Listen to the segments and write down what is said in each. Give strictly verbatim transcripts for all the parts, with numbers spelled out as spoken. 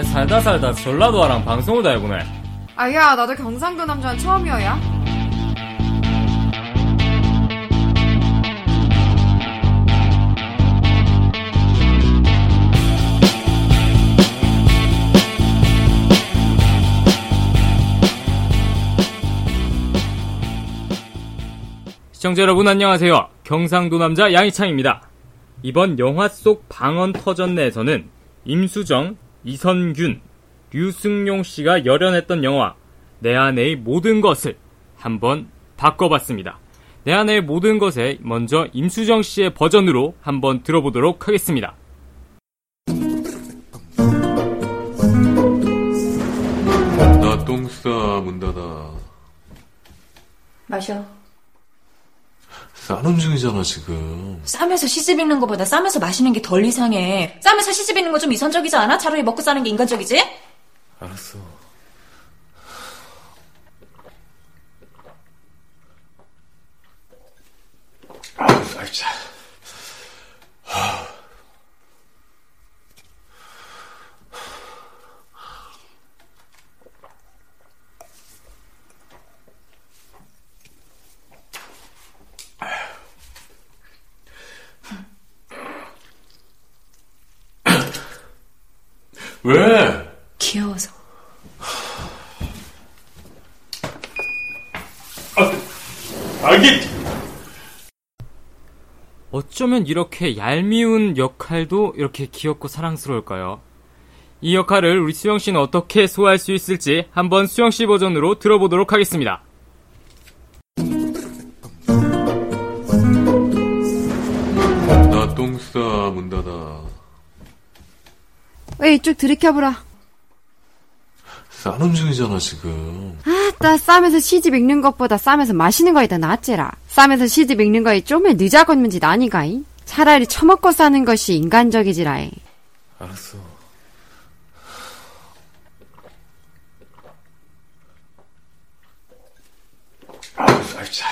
내 살다 살다 전라도와랑 방송을 다 해보네. 아야, 나도 경상도 남자는 처음이어야. 시청자 여러분 안녕하세요. 경상도 남자 양희창입니다. 이번 영화 속 방언 터졌네에서는 임수정, 이선균, 류승룡 씨가 열연했던 영화 내 안의 모든 것을 한번 바꿔봤습니다. 내 안의 모든 것에 먼저 임수정 씨의 버전으로 한번 들어보도록 하겠습니다. 나 똥 싸 문 닫아. 마셔. 싸는 중이잖아 지금. 싸면서 시집 읽는 것보다 싸면서 마시는 게 덜 이상해. 싸면서 시집 읽는 거 좀 이선적이지 않아? 차라리 먹고 사는 게 인간적이지? 알았어. 아우 살자. 왜? 귀여워서. 아, 아기. 어쩌면 이렇게 얄미운 역할도 이렇게 귀엽고 사랑스러울까요? 이 역할을 우리 수영 씨는 어떻게 소화할 수 있을지 한번 수영 씨 버전으로 들어보도록 하겠습니다. 나 똥 싸 문 닫아. 왜 이쪽 들이켜보라. 싸는 중이잖아 지금. 아따, 싸면서 시집 읽는 것보다 싸면서 마시는 거에 더 낫지라. 싸면서 시집 읽는 거에 좀에 늦어건문짓 아니가이. 차라리 처먹고 싸는 것이 인간적이지라이. 알았어. 아우 살자.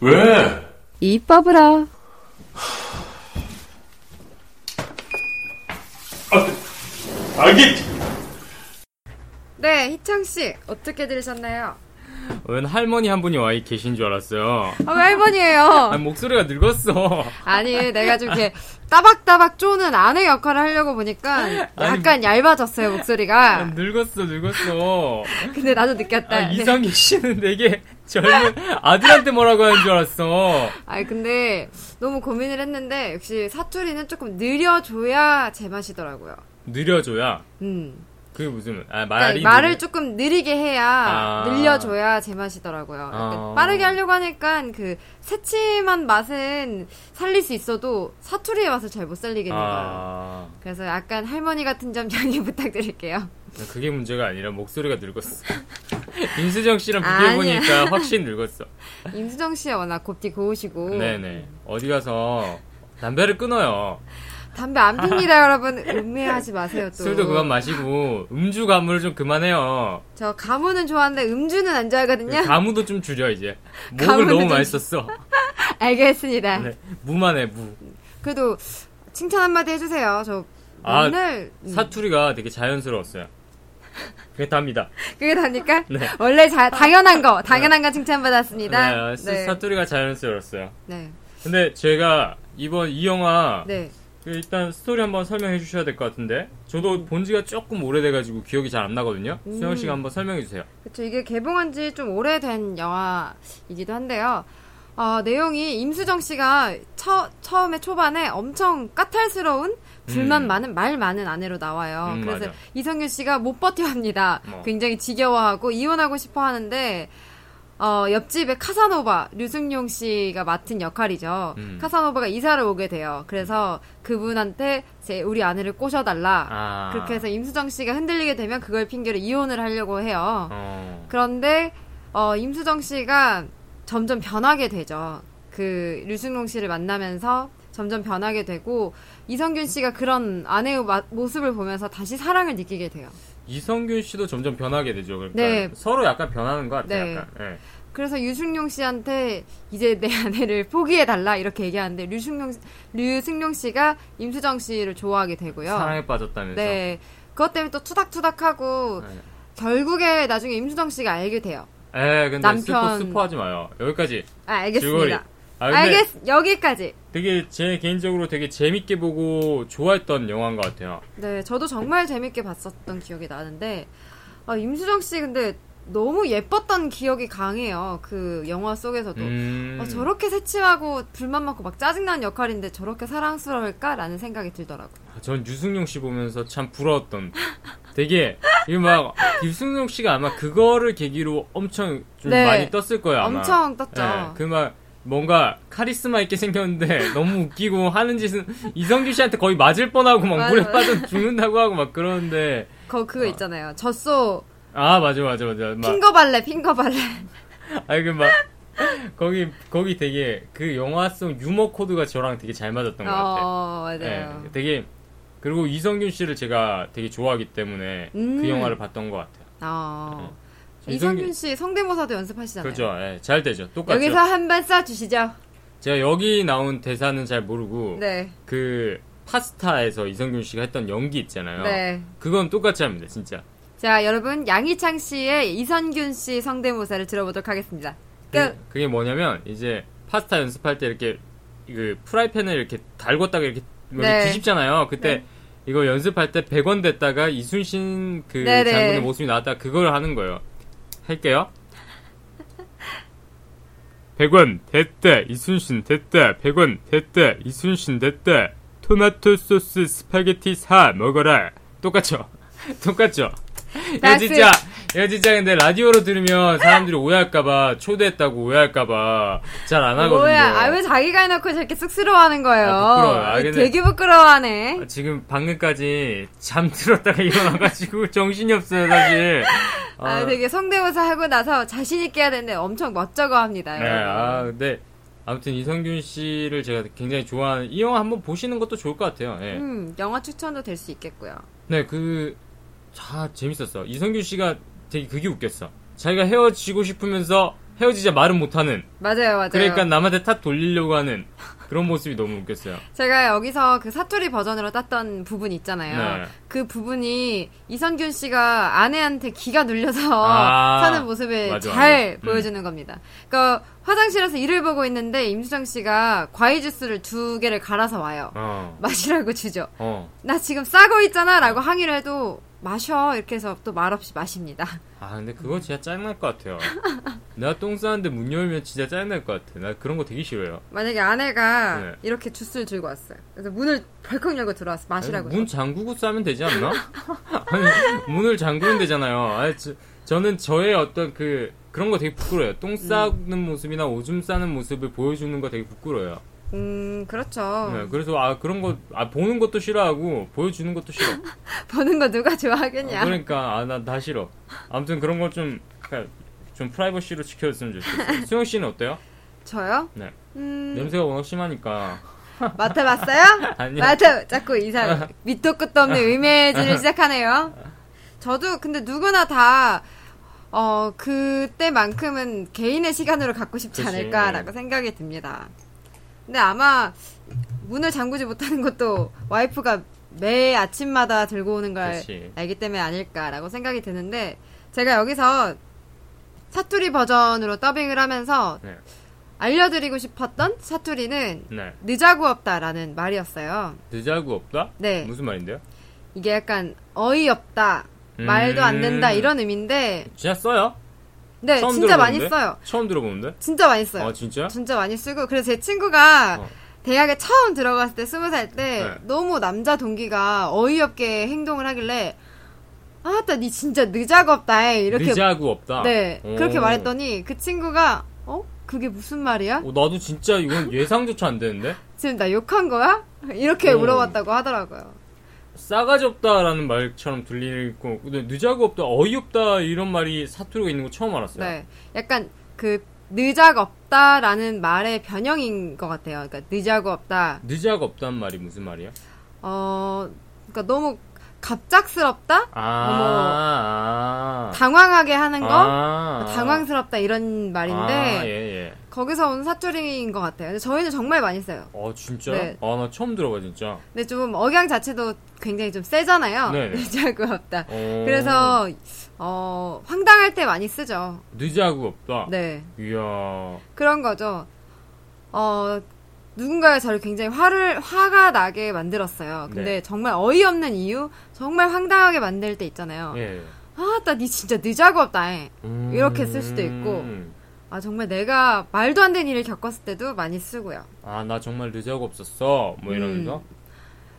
왜? 입 뻗으라. 아, 아기. 네, 희창 씨 어떻게 들으셨나요? 웬 할머니 한 분이 와 계신 줄 알았어요. 아, 왜 할머니예요? 아니, 목소리가 늙었어. 아니, 내가 좀 이렇게 따박따박 쪼는 아내 역할을 하려고 보니까 약간 아니, 얇아졌어요 목소리가. 아니, 늙었어 늙었어. 근데 나도 느꼈다. 아, 이상기 씨는 되게 젊은 아들한테 뭐라고 하는 줄 알았어. 아니, 근데 너무 고민을 했는데 역시 사투리는 조금 느려줘야 제맛이더라고요. 느려줘야? 음. 그게 무슨, 아, 말이. 그러니까 말을 느리... 조금 느리게 해야, 아... 늘려줘야 제맛이더라고요. 아... 빠르게 하려고 하니까 그 새침한 맛은 살릴 수 있어도 사투리의 맛을 잘 못 살리겠는 아... 거예요. 그래서 약간 할머니 같은 점 양해 부탁드릴게요. 그게 문제가 아니라 목소리가 늙었어. 임수정 씨랑 비교해보니까 확실히 늙었어. 임수정 씨야 워낙 곱디 고우시고. 네네. 어디 가서 담배를 끊어요. 담배 안 핍니다. 여러분 음해하지 마세요. 또 술도 그만 마시고 음주 가무를 좀 그만해요. 저 가무는 좋아하는데 음주는 안 좋아하거든요. 가무도 좀 줄여 이제. 목을 너무 좀... 많이 썼어. 알겠습니다. 네, 무만 해 무. 그래도 칭찬 한마디 해주세요. 저 아, 오늘 사투리가 되게 자연스러웠어요. 그게 답니다. 그게 답니까? 네. 원래 자, 당연한 거 당연한 거 칭찬 받았습니다. 네, 네. 사투리가 자연스러웠어요. 네. 근데 제가 이번 이 영화 네. 일단 스토리 한번 설명해 주셔야 될 것 같은데 저도 본 지가 조금 오래돼가지고 기억이 잘 안 나거든요. 음. 수영 씨가 한번 설명해 주세요. 그렇죠. 이게 개봉한 지 좀 오래된 영화이기도 한데요. 어, 내용이 임수정 씨가 처, 처음에 초반에 엄청 까탈스러운 불만 음. 많은 말 많은 아내로 나와요. 음, 그래서 맞아. 이성균 씨가 못 버텨합니다. 어. 굉장히 지겨워하고 이혼하고 싶어 하는데 어, 옆집의 카사노바, 류승룡 씨가 맡은 역할이죠. 음. 카사노바가 이사를 오게 돼요. 그래서 그분한테 제, 우리 아내를 꼬셔달라. 아. 그렇게 해서 임수정 씨가 흔들리게 되면 그걸 핑계로 이혼을 하려고 해요. 어. 그런데, 어, 임수정 씨가 점점 변하게 되죠. 그, 류승룡 씨를 만나면서 점점 변하게 되고 이선균 씨가 그런 아내의 마, 모습을 보면서 다시 사랑을 느끼게 돼요. 이선균 씨도 점점 변하게 되죠. 그러니까 네. 서로 약간 변하는 것 같아요. 네. 약간. 네. 그래서 유승룡 씨한테 이제 내 아내를 포기해달라 이렇게 얘기하는데 류승룡, 류승룡 씨가 임수정 씨를 좋아하게 되고요. 사랑에 빠졌다면서. 네. 그것 때문에 또 투닥투닥하고 네. 결국에 나중에 임수정 씨가 알게 돼요. 에 근데 남편... 스포, 스포하지 마요. 여기까지. 아, 알겠습니다. 아, 알겠 여기까지. 되게 제 개인적으로 되게 재밌게 보고 좋아했던 영화인 것 같아요. 네, 저도 정말 재밌게 봤었던 기억이 나는데 아, 임수정 씨 근데 너무 예뻤던 기억이 강해요. 그 영화 속에서도 음... 아, 저렇게 새침하고 불만 많고 막 짜증나는 역할인데 저렇게 사랑스러울까라는 생각이 들더라고요. 아, 전 유승룡 씨 보면서 참 부러웠던 되게 이게 막 유승룡 씨가 아마 그거를 계기로 엄청 좀 네, 많이 떴을 거예요. 아마. 엄청 떴죠. 네, 그 막 뭔가 카리스마 있게 생겼는데 너무 웃기고 하는 짓은 이성규 씨한테 거의 맞을 뻔하고 막 맞아, 물에 맞아. 빠져 죽는다고 하고 막 그러는데 거 그거 아. 있잖아요. 젖소 아 맞아 맞아 맞아 핑거발레 핑거발레 아니 그 막 거기 거기 되게 그 영화 속 유머 코드가 저랑 되게 잘 맞았던 것 같아요. 어, 맞아요. 네, 되게 그리고 이성균 씨를 제가 되게 좋아하기 때문에 음. 그 영화를 봤던 것 같아요. 어. 네. 이성균 씨 성대모사도 연습하시잖아요. 그렇죠. 네, 잘 되죠. 똑같죠. 여기서 한 발 쏴주시죠. 제가 여기 나온 대사는 잘 모르고 네. 그 파스타에서 이성균 씨가 했던 연기 있잖아요. 네. 그건 똑같이 합니다. 진짜. 자, 여러분 양희창 씨의 이선균 씨 성대모사를 들어보도록 하겠습니다. 끝. 그, 그게 뭐냐면 이제 파스타 연습할 때 이렇게 그 프라이팬을 이렇게 달궜다가 이렇게 네. 뒤집잖아요. 그때 네. 이거 연습할 때 백 원 됐다가 이순신 그 네네. 장군의 모습이 나왔다 그걸 하는 거예요. 할게요. 백 원 됐다 이순신 됐다 백 원 됐다 이순신 됐다 토마토 소스 스파게티 사 먹어라. 똑같죠? 똑같죠? 이거 진짜, 이거 진짜 근데 라디오로 들으면 사람들이 오해할까봐, 초대했다고 오해할까봐 잘 안 하거든요. 뭐야, 아, 왜 자기가 해놓고 저렇게 쑥스러워하는 거예요? 아, 부끄러워요. 아, 근데, 되게 부끄러워하네. 아, 지금 방금까지 잠들었다가 일어나가지고 정신이 없어요, 사실. 아, 아, 되게 성대모사 하고 나서 자신있게 해야 되는데 엄청 멋쩍어 합니다. 네, 아, 근데 아무튼 이성균 씨를 제가 굉장히 좋아하는, 이 영화 한번 보시는 것도 좋을 것 같아요. 네. 음, 영화 추천도 될 수 있겠고요. 네, 그, 자, 재밌었어. 이성균 씨가 되게 그게 웃겼어. 자기가 헤어지고 싶으면서 헤어지자 말은 못하는. 맞아요, 맞아요. 그러니까 남한테 탓 돌리려고 하는 그런 모습이 너무 웃겼어요. 제가 여기서 그 사투리 버전으로 땄던 부분 있잖아요. 네. 그 부분이 이선균 씨가 아내한테 기가 눌려서 아~ 사는 모습을 맞아, 잘 맞아. 보여주는 음. 겁니다. 그러니까 화장실에서 일을 보고 있는데 임수정 씨가 과일 주스를 두 개를 갈아서 와요. 어. 마시라고 주죠. 어. 나 지금 싸고 있잖아 라고 항의를 해도 마셔 이렇게 해서 또 말없이 마십니다. 아 근데 그거 진짜 짜증날 것 같아요. 내가 똥 싸는데 문 열면 진짜 짜증날 것 같아. 나 그런 거 되게 싫어요. 만약에 아내가 네. 이렇게 주스를 들고 왔어요. 그래서 문을 벌컥 열고 들어왔어. 마시라고. 아니, 문 잠그고 싸면 되지 않나? 아니, 문을 잠그면 되잖아요. 아니, 저, 저는 저의 어떤 그 그런 거 되게 부끄러워요. 똥 싸는 음. 모습이나 오줌 싸는 모습을 보여주는 거 되게 부끄러워요. 음, 그렇죠. 네, 그래서, 아, 그런 거, 아, 보는 것도 싫어하고, 보여주는 것도 싫어. 보는 거 누가 좋아하겠냐? 어, 그러니까, 아, 나 다 싫어. 아무튼 그런 거 좀, 좀 프라이버시로 지켜줬으면 좋겠어요. 수영 씨는 어때요? 저요? 네. 음... 냄새가 워낙 심하니까. 맡아봤어요? 아니요. 맡아, 자꾸 이상, 밑도 끝도 없는 의매질을 시작하네요. 저도, 근데 누구나 다, 어, 그때만큼은 개인의 시간으로 갖고 싶지 그치. 않을까라고 생각이 듭니다. 근데 아마 문을 잠그지 못하는 것도 와이프가 매 아침마다 들고 오는 걸 그치. 알기 때문에 아닐까라고 생각이 드는데 제가 여기서 사투리 버전으로 더빙을 하면서 네. 알려드리고 싶었던 사투리는 네. 늦자구 없다라는 말이었어요. 늦자구 없다? 네. 무슨 말인데요? 이게 약간 어이없다, 음... 말도 안 된다 이런 의미인데 진짜 써요? 네, 진짜 들어보는데? 많이 써요. 처음 들어보는데? 진짜 많이 써요. 아, 진짜? 진짜 많이 쓰고, 그래서 제 친구가 어. 대학에 처음 들어갔을 때, 스무 살 때, 네. 너무 남자 동기가 어이없게 행동을 하길래, 아, 따, 니 진짜 늦자구 없다, 해. 이렇게. 늦자구 없다? 네. 오. 그렇게 말했더니, 그 친구가, 어? 그게 무슨 말이야? 어, 나도 진짜 이건 예상조차 안 되는데? 지금 나 욕한 거야? 이렇게 오. 물어봤다고 하더라고요. 싸가지 없다라는 말처럼 들리고, 근데 늦자구 없다, 어이없다 이런 말이 사투리가 있는 거 처음 알았어요. 네, 약간 그 느작 없다라는 말의 변형인 것 같아요. 그러니까 느자고 없다. 느자고 없다는 말이 무슨 말이야? 어, 그러니까 너무 갑작스럽다? 아~ 당황하게 하는 거? 아~ 당황스럽다 이런 말인데 아, 예, 예. 거기서 온 사투리인 것 같아요. 근데 저희는 정말 많이 써요. 어, 진짜? 네. 아, 나 처음 들어봐 진짜. 근데 좀 억양 자체도 굉장히 좀 세잖아요. 느자고 없다. 어... 그래서 어, 황당할 때 많이 쓰죠. 느자고 없다? 네. 이야. 그런 거죠. 어... 누군가가 저를 굉장히 화를, 화가 나게 만들었어요. 근데 네. 정말 어이없는 이유? 정말 황당하게 만들 때 있잖아요. 네. 아, 따, 니 진짜 느자고 없다. 음... 이렇게 쓸 수도 있고. 아, 정말 내가 말도 안 되는 일을 겪었을 때도 많이 쓰고요. 아, 나 정말 느자고 없었어. 뭐 이러면서? 음.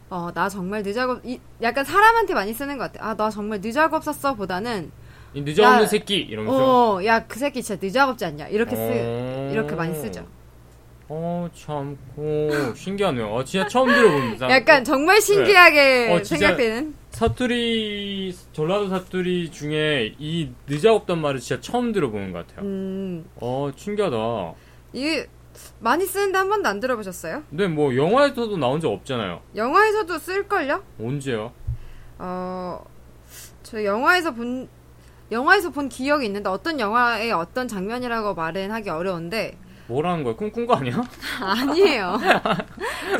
어, 나 정말 느자고, 이, 약간 사람한테 많이 쓰는 것 같아. 아, 나 정말 느자고 없었어. 보다는. 이 느자없는 새끼. 이러면서. 어, 야, 그 새끼 진짜 느자고 없지 않냐. 이렇게 쓰, 어... 이렇게 많이 쓰죠. 어, 참, 오, 신기하네요. 어, 진짜 처음 들어봅니다. 약간 정말 신기하게 그래. 어, 생각되는? 사투리, 전라도 사투리 중에 이 느자없단 말을 진짜 처음 들어보는 것 같아요. 음. 어, 신기하다. 이게 많이 쓰는데 한 번도 안 들어보셨어요? 네, 뭐, 영화에서도 나온 적 없잖아요. 영화에서도 쓸걸요? 언제요? 어, 저 영화에서 본, 영화에서 본 기억이 있는데 어떤 영화의 어떤 장면이라고 말은 하기 어려운데, 뭐라는 거야? 꿈꾼 거 아니야? 아니에요.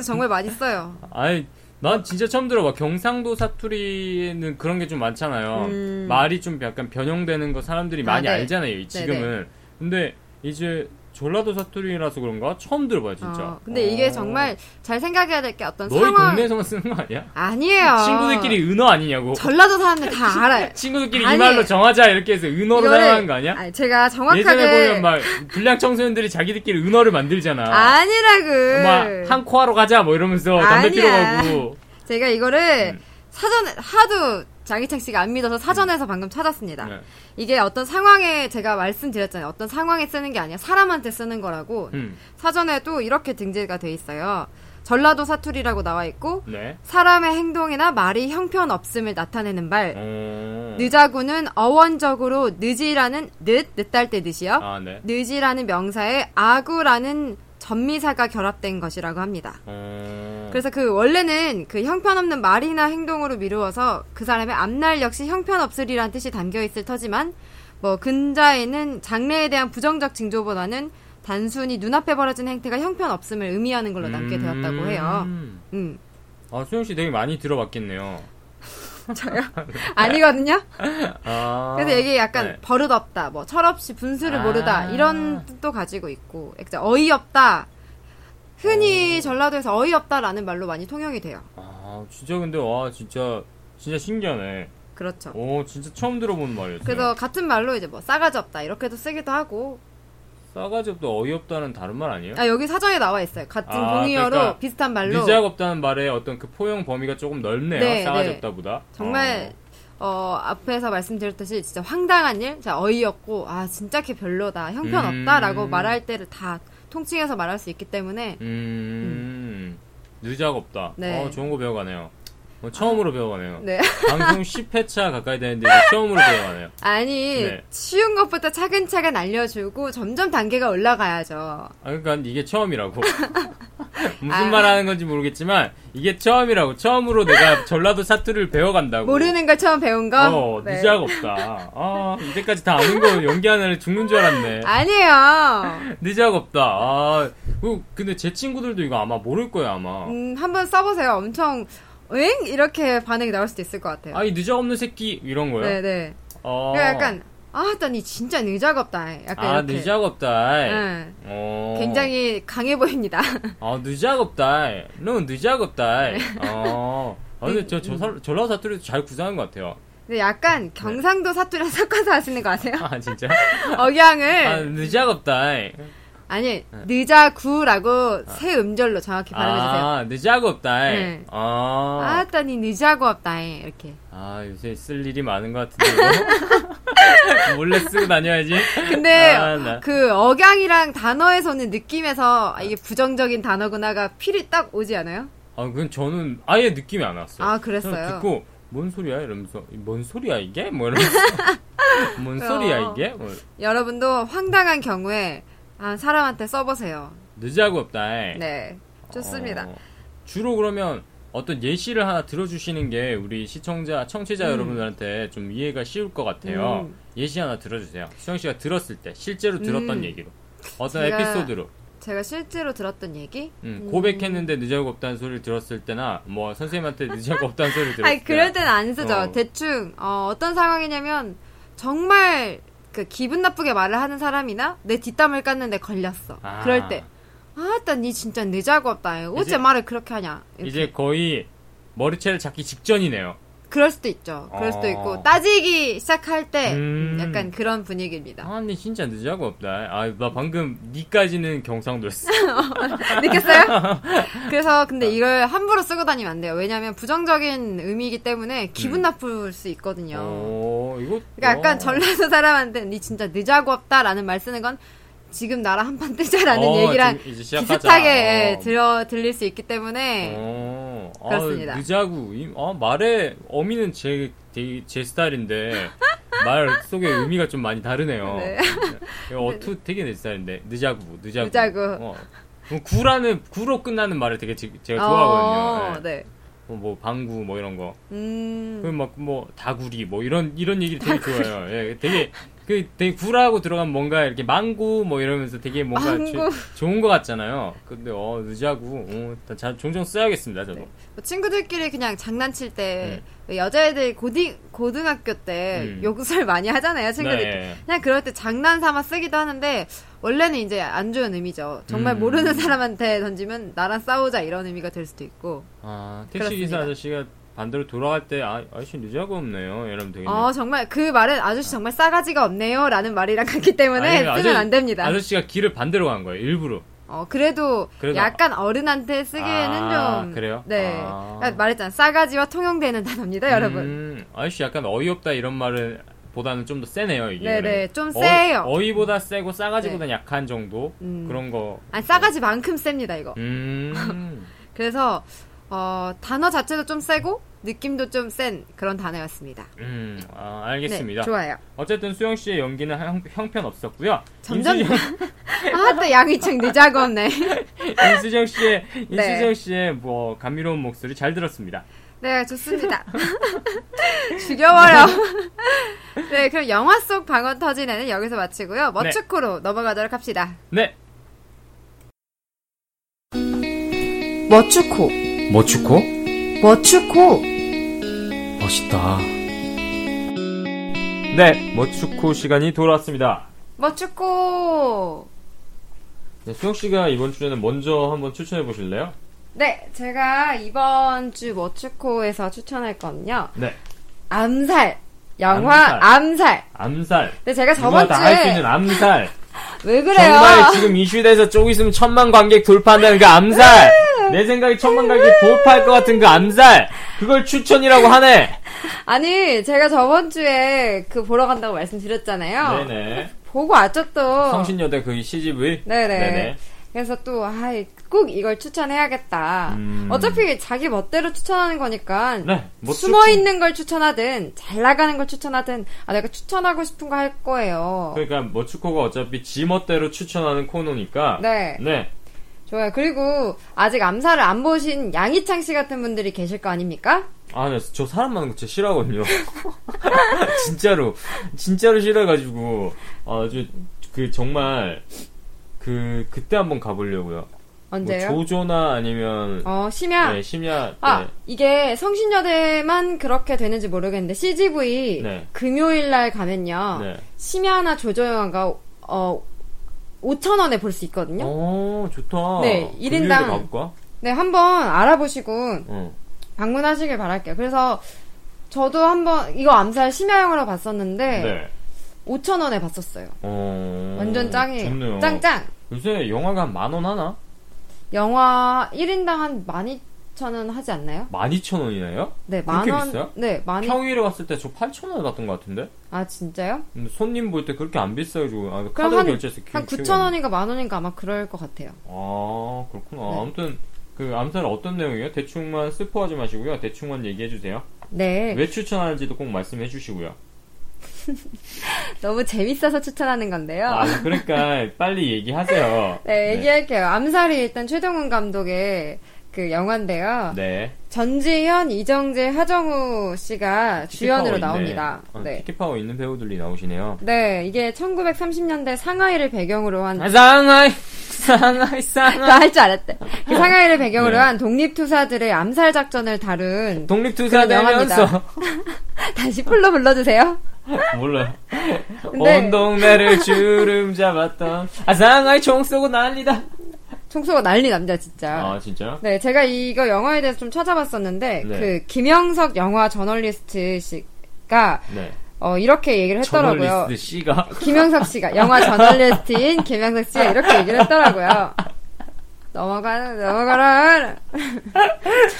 정말 많이 써요. 아니, 난 진짜 처음 들어봐. 경상도 사투리는 그런 게 좀 많잖아요. 음... 말이 좀 약간 변형되는 거 사람들이 많이 아, 네. 알잖아요, 지금은. 네네. 근데 이제 전라도 사투리라서 그런가? 처음 들어봐요, 진짜. 어, 근데 이게 어... 정말 잘 생각해야 될 게 어떤 너희 상황... 동네에서만 쓰는 거 아니야? 아니에요. 친구들끼리 은어 아니냐고. 전라도 사람들 다 알아요. 친구들끼리 아니... 이 말로 정하자 이렇게 해서 은어로 이거를... 사용하는 거 아니야? 아니, 제가 정확하게... 예전에 보면 막 불량 청소년들이 자기들끼리 은어를 만들잖아. 아니라고. 막 한 코하러 가자 뭐 이러면서 담배 피러 가고. 제가 이거를 음. 사전에 하도... 장희창 씨가 안 믿어서 사전에서 음. 방금 찾았습니다. 네. 이게 어떤 상황에 제가 말씀드렸잖아요. 어떤 상황에 쓰는 게 아니라 사람한테 쓰는 거라고 음. 사전에도 이렇게 등재가 돼 있어요. 전라도 사투리라고 나와 있고 네. 사람의 행동이나 말이 형편없음을 나타내는 말. 음. 늦자구는 어원적으로 늦이라는 늦, 늦달 때 늦이요. 아, 네. 늦이라는 명사에 아구라는 전미사가 결합된 것이라고 합니다. 음... 그래서 그 원래는 그 형편없는 말이나 행동으로 미루어서 그 사람의 앞날 역시 형편없으리란 뜻이 담겨있을 터지만 뭐 근자에는 장래에 대한 부정적 징조보다는 단순히 눈앞에 벌어진 행태가 형편없음을 의미하는 걸로 남게 음... 되었다고 해요. 음. 아, 수영씨 되게 많이 들어봤겠네요. 저요? 아니거든요? 아... 그래서 이게 약간 네. 버릇없다, 뭐, 철없이 분수를 아... 모르다, 이런 뜻도 가지고 있고, 어이없다, 흔히 오... 전라도에서 어이없다라는 말로 많이 통용이 돼요. 아, 진짜 근데, 와, 진짜, 진짜 신기하네. 그렇죠. 오, 진짜 처음 들어본 말이었어요. 그래서 같은 말로 이제 뭐, 싸가지 없다, 이렇게도 쓰기도 하고, 싸가지 없다, 어이없다는 다른 말 아니에요? 아, 여기 사전에 나와 있어요. 같은 아, 동의어로 그러니까 비슷한 말로. 느자고 없다는 말에 어떤 그 포용 범위가 조금 넓네요. 네, 싸가지 네. 없다보다. 정말 어. 어, 앞에서 말씀드렸듯이 진짜 황당한 일, 진짜 어이없고 아 진짜 걔 별로다, 형편없다라고 음... 말할 때를 다 통칭해서 말할 수 있기 때문에 음... 음. 느자고 없다. 네. 어, 좋은 거 배워가네요. 어, 처음으로 아, 배워가네요. 네. 방송 십 회차 가까이 되는데 처음으로 배워가네요. 아니 네. 쉬운 것부터 차근차근 알려주고 점점 단계가 올라가야죠. 아, 그러니까 이게 처음이라고. 무슨 아, 말하는 건지 모르겠지만 이게 처음이라고. 처음으로 내가 전라도 사투리를 배워간다고. 모르는 걸 처음 배운 거? 어, 네. 느자가 없다. 아, 이때까지 다 아는 거 연기하느라 죽는 줄 알았네. 아니에요. 느자가 없다. 아, 근데 제 친구들도 이거 아마 모를 거예요 아마. 음, 한번 써보세요. 엄청 응? 이렇게 반응이 나올 수도 있을 것 같아요. 아니, 느자없는 새끼, 이런 거요? 네네. 어. 그러니까 약간, 아, 따, 니 진짜 느자가 없다. 약간. 아, 이렇게. 느자가 없다. 응. 어. 굉장히 강해 보입니다. 아, 느자가 없다. 너무 느자가 없다. 네. 어. 아, 근데 저, 저, 저 전라도 사투리도 잘 구사한 것 같아요. 근데 약간 경상도 네. 사투리랑 섞어서 하시는 거 아세요? 아, 진짜? 억양을. 아, 느자가 없다. 아니, 느자구라고 아. 새 음절로 정확히 발음해주세요. 아, 느자구 없다. 네. 아. 아따, 니 느자구 없다. 이렇게. 아, 요새 쓸 일이 많은 것 같은데. 몰래 쓰고 다녀야지. 근데, 아, 나. 그 억양이랑 단어에서 오는 느낌에서 아, 이게 부정적인 단어구나가 필히 딱 오지 않아요? 아, 그건 저는 아예 느낌이 안 왔어요. 아, 그랬어요? 듣고, 뭔 소리야? 이러면서, 뭔 소리야, 이게? 뭐 이러면서. 뭔 소리야, 이게? 뭐. 여러분도 황당한 경우에 아, 사람한테 써보세요. 늦자고 없다. 네, 좋습니다. 어, 주로 그러면 어떤 예시를 하나 들어주시는 게 우리 시청자, 청취자 음. 여러분들한테 좀 이해가 쉬울 것 같아요. 음. 예시 하나 들어주세요. 수영 씨가 들었을 때, 실제로 들었던 음. 얘기로. 어떤 제가, 에피소드로. 제가 실제로 들었던 얘기? 음, 음. 고백했는데 늦자고 없다는 소리를 들었을 때나 뭐 선생님한테 늦자고 없다는 소리를 들었을 때. 아니, 그럴 때는 안 쓰죠. 어. 대충 어, 어떤 상황이냐면 정말 그 기분 나쁘게 말을 하는 사람이나 내 뒷담을 깠는데 걸렸어. 아. 그럴 때. 아따 니 진짜 늦자고 없다. 어째 말을 그렇게 하냐. 이렇게. 이제 거의 머리채를 잡기 직전이네요. 그럴 수도 있죠. 그럴 어. 수도 있고 따지기 시작할 때 음. 약간 그런 분위기입니다. 아, 니 진짜 늦자고 없다. 아, 나 방금 니까지는 경상도였어. 느꼈어요? 그래서 근데 이걸 함부로 쓰고 다니면 안 돼요. 왜냐하면 부정적인 의미이기 때문에 기분 음. 나쁠 수 있거든요. 오, 이거. 그러니까 약간 전라도 사람한테 니 진짜 늦자고 없다라는 말 쓰는 건 지금 나랑 한판 뜨자라는 어, 얘기랑 비슷하게 어. 들어, 들릴 수 있기 때문에 어. 그렇습니다. 아, 늦자고 아, 말의 어미는 제, 제 스타일인데 말 속에 의미가 좀 많이 다르네요. 네. 어투 되게 내 스타일인데 늦자고 늦자고, 늦자고. 어. 구라는 구로 끝나는 말을 되게 제, 제가 좋아하거든요. 어, 네. 네. 뭐 방구 뭐 이런 거 음. 그럼 막 뭐 다구리 뭐 이런 이런 얘기를 되게 다구리. 좋아해요. 예, 되게 그 되게 구라하고 들어가면 뭔가 이렇게 망구 뭐 이러면서 되게 뭔가 주, 좋은 거 같잖아요. 근데 어 늦자고 어, 자, 종종 써야겠습니다 저도. 네. 뭐 친구들끼리 그냥 장난칠 때 음. 여자애들 고딩 고등학교 때 음. 욕설 많이 하잖아요 친구들끼리. 네. 그냥 그럴 때 장난 삼아 쓰기도 하는데 원래는 이제 안 좋은 의미죠. 정말 음. 모르는 사람한테 던지면 나랑 싸우자 이런 의미가 될 수도 있고. 아, 택시기사 아저씨가 반대로 돌아갈 때 아, 아저씨 늦자고 없네요 이러면 되겠네요. 어, 정말 그 말은 아저씨 정말 싸가지가 없네요 라는 말이랑 같기 때문에 아니, 쓰면 안 됩니다. 아저씨가 길을 반대로 간 거예요. 일부러. 어, 그래도, 그래도 약간 어른한테 쓰기에는 아, 좀. 그래요? 네. 아. 말했잖아. 싸가지와 통용되는 단어입니다. 음, 여러분. 아저씨 약간 어이없다 이런 말을 보다는 좀 더 세네요, 이게. 네네, 좀 세요. 어이, 어이보다 세고 싸가지보다 네. 약한 정도? 음. 그런 거. 아니, 싸가지만큼 셉니다, 이거. 음. 그래서, 어, 단어 자체도 좀 세고, 느낌도 좀 센 그런 단어였습니다. 음, 아, 알겠습니다. 네, 좋아요. 어쨌든 수영 씨의 연기는 형, 형편 없었고요. 점점 임수정... 아, 또 양희창 늦자고 없네. 임수정 씨의 네. 임수정 씨의 뭐 감미로운 목소리 잘 들었습니다. 네, 좋습니다. 죽여버려. 네, 그럼 영화 속 방언 터지네는 여기서 마치고요. 머츠코로 네. 넘어가도록 합시다. 네. 머츠코. 머츠코? 머츠코. 멋있다. 네, 머츠코 시간이 돌아왔습니다. 머츠코. 네, 수영 씨가 이번 주에는 먼저 한번 추천해 보실래요? 네, 제가 이번 주 머츠코에서 추천할 건요. 네. 암살. 영화 암살. 암살. 암살. 네, 제가 저번 주에 할 수 있는 암살. 왜 그래요? 정말 지금 이 시대에서 조금 있으면 천만 관객 돌파한다는 그 암살. 내 생각에 천만 관객 돌파할 것 같은 그 암살. 그걸 추천이라고 하네. 아니, 제가 저번 주에 그 보러 간다고 말씀드렸잖아요. 네네. 보고 왔죠 또. 성신여대 그 씨지브이. 네네. 네네. 그래서 또, 아, 꼭 이걸 추천해야겠다. 음... 어차피 자기 멋대로 추천하는 거니까 네, 뭐 숨어있는 추천... 걸 추천하든 잘 나가는 걸 추천하든 아, 내가 추천하고 싶은 거 할 거예요. 그러니까 머츠코가 어차피 지 멋대로 추천하는 코너니까 네. 네. 좋아요. 그리고 아직 암살을 안 보신 양희창 씨 같은 분들이 계실 거 아닙니까? 아, 네. 저 사람 많은 거 진짜 싫어하거든요. 진짜로. 진짜로 싫어해가지고 아주 그 정말... 그 그때 한번 가보려고요. 언제요? 뭐 조조나 아니면 어 심야. 네, 심야. 아 네. 이게 성신여대만 그렇게 되는지 모르겠는데 씨지브이 네. 금요일 날 가면요 네. 심야나 조조 영화가 어 오천 원에 볼 수 있거든요. 오 좋다. 네 일 인당 가볼까? 네 한번 알아보시고 어. 방문하시길 바랄게요. 그래서 저도 한번 이거 암살 심야 영화로 봤었는데. 네. 오천 원에 봤었어요. 어... 완전 짱이에요. 좋네요. 짱짱. 요새 영화가 한 만 원 하나? 영화 일 인당 한 만 이천 원 하지 않나요? 만 이천 원이나요? 네, 만 원. 그렇게 비싸요? 네, 만 원. 평일에 갔을 때 저 팔천 원 갔던 것 같은데? 아, 진짜요? 근데 손님 볼 때 그렇게 안 비싸가지고 아, 카드로 결제했어요. 한 구천 원인가 만 원인가 아마 그럴 것 같아요. 아, 그렇구나. 네. 아무튼 그 암살은 어떤 내용이에요? 대충만 스포하지 마시고요. 대충만 얘기해주세요. 네. 왜 추천하는지도 꼭 말씀해주시고요. 너무 재밌어서 추천하는 건데요. 아, 그러니까 빨리 얘기하세요. 네, 얘기할게요. 네. 암살이 일단 최동훈 감독의 그 영화인데요. 네. 전지현, 이정재, 하정우 씨가 주연으로 있네. 나옵니다. 아, 네. 스키파워 있는 배우들이 나오시네요. 네, 이게 천구백삼십 년대 상하이를 배경으로 한 아, 상하이, 상하이, 상하이. 다 할 줄 알았대. 그 상하이를 배경으로 네. 한 독립투사들의 암살 작전을 다룬 독립투사들이면서 다시 풀로 불러주세요. 몰라요. 근데... 온 동네를 주름 잡았던 아, 상하이 총 쏘고 난리다. 총수가 난리 납니다, 진짜. 아, 진짜요? 네, 제가 이거 영화에 대해서 좀 찾아봤었는데, 네. 그, 김영석 영화 저널리스트 씨가, 네. 어, 이렇게 얘기를 했더라고요. 저널리스트 씨가? 김영석 씨가, 영화 저널리스트인 김영석 씨가 이렇게 얘기를 했더라고요. 넘어가라, 넘어가라.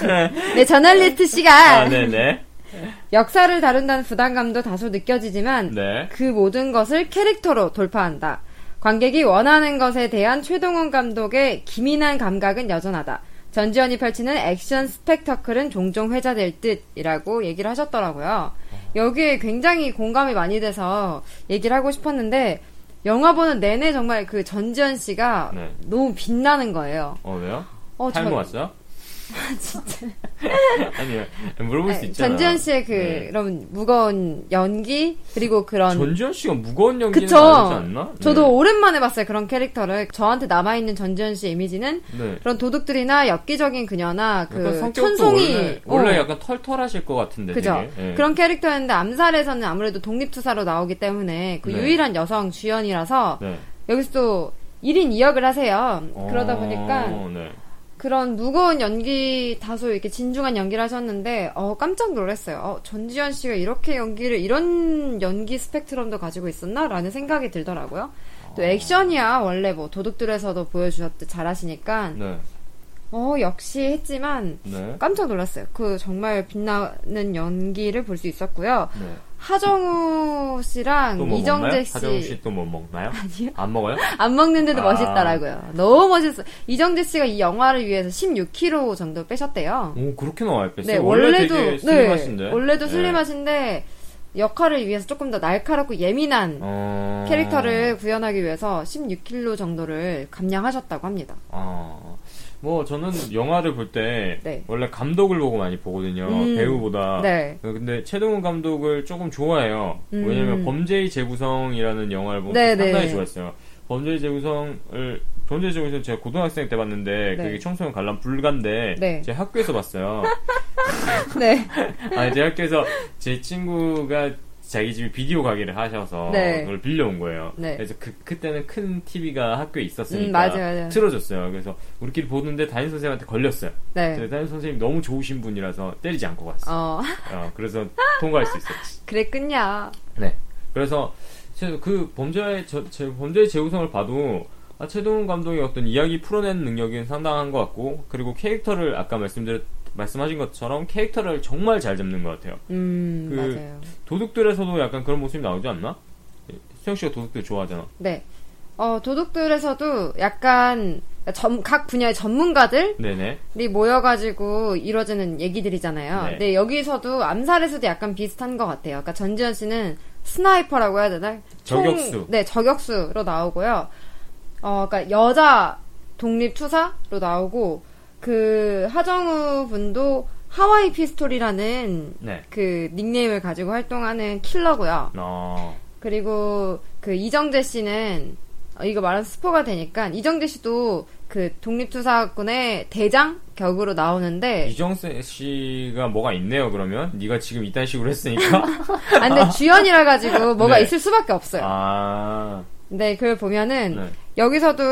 네. 네, 저널리스트 씨가. 아, 네네. 역사를 다룬다는 부담감도 다소 느껴지지만, 네. 그 모든 것을 캐릭터로 돌파한다. 관객이 원하는 것에 대한 최동훈 감독의 기민한 감각은 여전하다. 전지현이 펼치는 액션 스펙터클은 종종 회자될 듯이라고 얘기를 하셨더라고요. 여기에 굉장히 공감이 많이 돼서 얘기를 하고 싶었는데 영화 보는 내내 정말 그 전지현 씨가 네. 너무 빛나는 거예요. 어 왜요? 어, 탈모 전... 왔어요? 진짜. 아니요, 물어볼 수 있잖아. 전지현 씨의 그, 네. 그런 무거운 연기, 그리고 그런. 전지현 씨가 무거운 연기는 그쵸? 안 하지 않나? 저도 네. 오랜만에 봤어요, 그런 캐릭터를. 저한테 남아있는 전지현 씨의 이미지는 네. 그런 도둑들이나 엽기적인 그녀나 그, 천송이. 원래, 원래 어. 약간 털털하실 것 같은데. 그죠? 네. 그런 캐릭터였는데 암살에서는 아무래도 독립투사로 나오기 때문에 그 네. 유일한 여성 주연이라서 네. 여기서 또 일인 이역을 하세요. 어... 그러다 보니까. 네. 그런 무거운 연기, 다소 이렇게 진중한 연기를 하셨는데, 어, 깜짝 놀랐어요. 어, 전지현 씨가 이렇게 연기를, 이런 연기 스펙트럼도 가지고 있었나? 라는 생각이 들더라고요. 어... 또 액션이야, 원래 뭐, 도둑들에서도 보여주셨듯 잘하시니까, 네. 어, 역시 했지만, 네. 깜짝 놀랐어요. 그 정말 빛나는 연기를 볼 수 있었고요. 네. 하정우 씨랑 뭐 이정재 씨. 하정우 씨 또 뭐 먹나요? 아니요. 안 먹어요? 안 먹는데도 아. 멋있더라고요. 너무 멋있어. 이정재 씨가 이 영화를 위해서 십육 킬로그램 정도 빼셨대요. 오, 그렇게나 많이 뺐어요? 네, 원래도, 원래 슬림하신데. 네, 원래도 슬림하신데, 네. 역할을 위해서 조금 더 날카롭고 예민한 어... 캐릭터를 구현하기 위해서 십육 킬로그램 정도를 감량하셨다고 합니다. 어... 뭐 저는 영화를 볼 때 네. 원래 감독을 보고 많이 보거든요. 음, 배우보다. 네. 근데 최동훈 감독을 조금 좋아해요. 음. 왜냐면 범죄의 재구성이라는 영화를 보고 네, 상당히 네. 좋아했어요. 범죄의 재구성을 범죄의 재구성 제가 고등학생 때 봤는데 네. 그게 청소년 관람 불가인데 네. 제가 학교에서 봤어요. 네. 아니 제가 학교에서 제 친구가 자기 집이 비디오 가게를 하셔서 네. 그걸 빌려온 거예요. 네. 그래서 그, 그때는 큰 티비가 학교에 있었으니까 음, 맞아, 맞아. 틀어줬어요. 그래서 우리끼리 보는데 담임선생님한테 걸렸어요. 네. 담임선생님 너무 좋으신 분이라서 때리지 않고 갔어요. 어. 어, 그래서 통과할 수 있었지. 그랬군요. 네. 그래서 그 범죄의, 저, 제, 범죄의 재구성을 봐도 아, 최동훈 감독의 어떤 이야기 풀어내는 능력이 상당한 것 같고 그리고 캐릭터를 아까 말씀드렸 말씀하신 것처럼 캐릭터를 정말 잘 잡는 것 같아요. 음, 그 맞아요. 도둑들에서도 약간 그런 모습이 나오지 않나? 수영 씨가 도둑들 좋아하잖아. 네. 어, 도둑들에서도 약간 점, 각 분야의 전문가들이 네네. 모여가지고 이루어지는 얘기들이잖아요. 네. 근데 여기서도 암살에서도 약간 비슷한 것 같아요. 그러니까 전지현 씨는 스나이퍼라고 해야 되나? 저격수. 총, 네, 저격수로 나오고요. 어, 그러니까 여자 독립투사로 나오고. 그 하정우 분도 하와이 피스톨이라는 네. 그 닉네임을 가지고 활동하는 킬러고요. 어. 그리고 그 이정재 씨는 어, 이거 말하면 스포가 되니까 이정재 씨도 그 독립투사군의 대장 격으로 나오는데 이정재 씨가 뭐가 있네요. 그러면 네가 지금 이딴 식으로 했으니까. 아 근데 주연이라 가지고 뭐가 네. 있을 수밖에 없어요. 아. 네, 그걸 보면은 네. 여기서도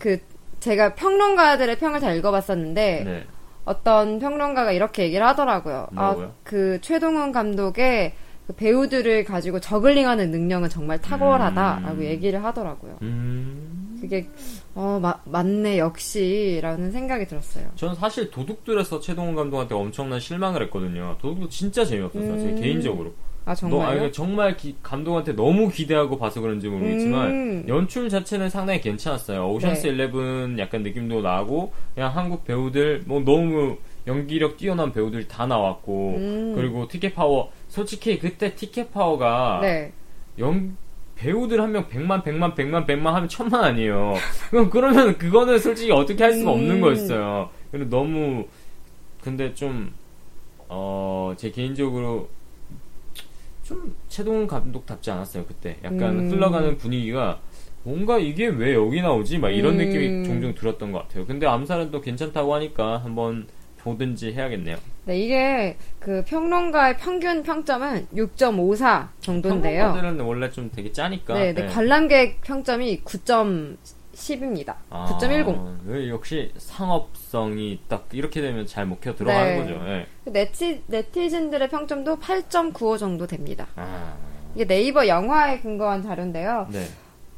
그 제가 평론가들의 평을 다 읽어봤었는데 네. 어떤 평론가가 이렇게 얘기를 하더라고요. 뭐고요? 아, 그 최동훈 감독의 그 배우들을 가지고 저글링하는 능력은 정말 탁월하다라고 음... 얘기를 하더라고요. 음... 그게 어 마, 맞네 역시라는 생각이 들었어요. 저는 사실 도둑들에서 최동훈 감독한테 엄청난 실망을 했거든요. 도둑도 진짜 재미없었어요. 음... 제 개인적으로. 아 정말요? 너, 아니, 정말 기, 감독한테 너무 기대하고 봐서 그런지 모르겠지만 음~ 연출 자체는 상당히 괜찮았어요. 오션스 일레븐 네. 약간 느낌도 나고 그냥 한국 배우들 뭐 너무 연기력 뛰어난 배우들이 다 나왔고 음~ 그리고 티켓 파워 솔직히 그때 티켓 파워가 네. 연, 배우들 한 명 백만, 백만, 백만, 백만 하면 천만 아니에요. 그럼 그러면 그거는 솔직히 어떻게 할 수가 없는 음. 거였어요. 근데 너무, 근데 좀, 어, 제 개인적으로, 좀, 최동훈 감독답지 않았어요, 그때. 약간 음. 흘러가는 분위기가, 뭔가 이게 왜 여기 나오지? 막 이런 음. 느낌이 종종 들었던 것 같아요. 근데 암살은 또 괜찮다고 하니까 한번 보든지 해야겠네요. 네, 이게 그 평론가의 평균 평점은 육 점 오사 정도인데요. 평론가들은 원래 좀 되게 짜니까. 네, 네. 관람객 평점이 구 점 십입니다. 아, 구 점 일공. 역시 상업성이 딱 이렇게 되면 잘 먹혀 들어가는 네. 거죠. 네. 네티, 네티즌들의 평점도 팔 점 구오 정도 됩니다. 아. 이게 네이버 영화에 근거한 자료인데요. 네.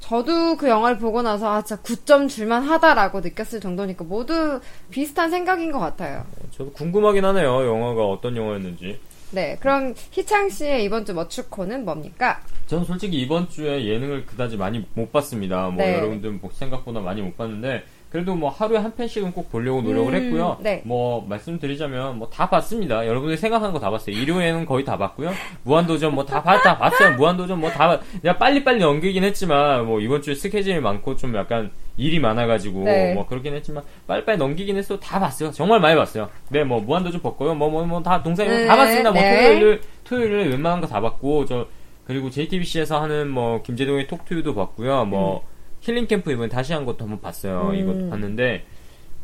저도 그 영화를 보고 나서 아 진짜 구 점 줄만 하다라고 느꼈을 정도니까 모두 비슷한 생각인 것 같아요. 저도 궁금하긴 하네요. 영화가 어떤 영화였는지. 네, 그럼 희창 씨의 이번 주 머추코는 뭡니까? 저는 솔직히 이번 주에 예능을 그다지 많이 못 봤습니다. 뭐 네. 여러분들 생각보다 많이 못 봤는데 그래도 뭐 하루에 한 편씩은 꼭 보려고 노력을 음, 했고요. 네. 뭐 말씀드리자면 뭐 다 봤습니다. 여러분들이 생각하는 거 다 봤어요. 일요일에는 거의 다 봤고요. 무한도전 뭐 다 봤, 다 봤어요. 무한도전 뭐 다 그냥 빨리빨리 넘기긴 했지만 뭐 이번 주에 스케줄이 많고 좀 약간 일이 많아가지고 네. 뭐 그렇긴 했지만 빨리빨리 넘기긴 했어도 다 봤어요. 정말 많이 봤어요. 네, 뭐 무한도전 봤고요. 뭐 뭐 뭐 다 동상이몽 네, 다 봤습니다. 뭐 네. 토요일 토요일에 웬만한 거 다 봤고 저 그리고 제이티비씨에서 하는 뭐 김재동의 톡투유도 봤고요. 뭐 음. 힐링캠프 이번에 다시 한 것도 한번 봤어요. 음. 이것도 봤는데,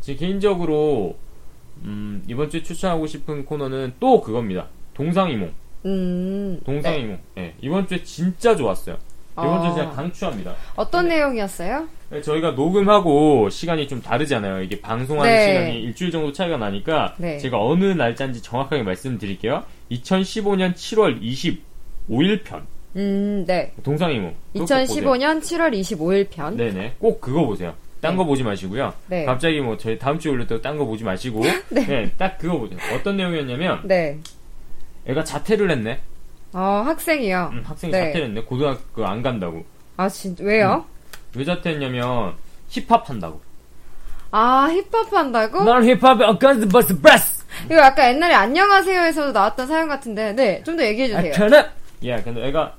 제 개인적으로, 음, 이번 주에 추천하고 싶은 코너는 또 그겁니다. 동상이몽. 음. 동상이몽. 네. 네. 이번 주에 진짜 좋았어요. 아. 이번 주에 제가 강추합니다. 어떤 네. 내용이었어요? 네, 저희가 녹음하고 시간이 좀 다르잖아요. 이게 방송하는 네. 시간이 일주일 정도 차이가 나니까, 네. 제가 어느 날짜인지 정확하게 말씀드릴게요. 이천십오 년 칠월 이십오일 편. 음, 네. 동상이몽. 이천십오 년 칠월 이십오일 편. 네네. 꼭 그거 보세요. 딴 거 네. 보지 마시고요. 네. 갑자기 뭐 저희 다음 주에 올렸다고 딴 거 보지 마시고. 네. 네. 딱 그거 보세요. 어떤 내용이었냐면. 네. 애가 자퇴를 했네. 어, 학생이요. 응, 학생이 네. 자퇴를 했네. 고등학교 안 간다고. 아, 진짜, 왜요? 응. 왜 자퇴했냐면, 힙합 한다고. 아, 힙합 한다고? 난 힙합에 어간스 버스 브레스! 이거 아까 옛날에 안녕하세요에서도 나왔던 사연 같은데, 네. 좀 더 얘기해주세요. 예, yeah, 근데 애가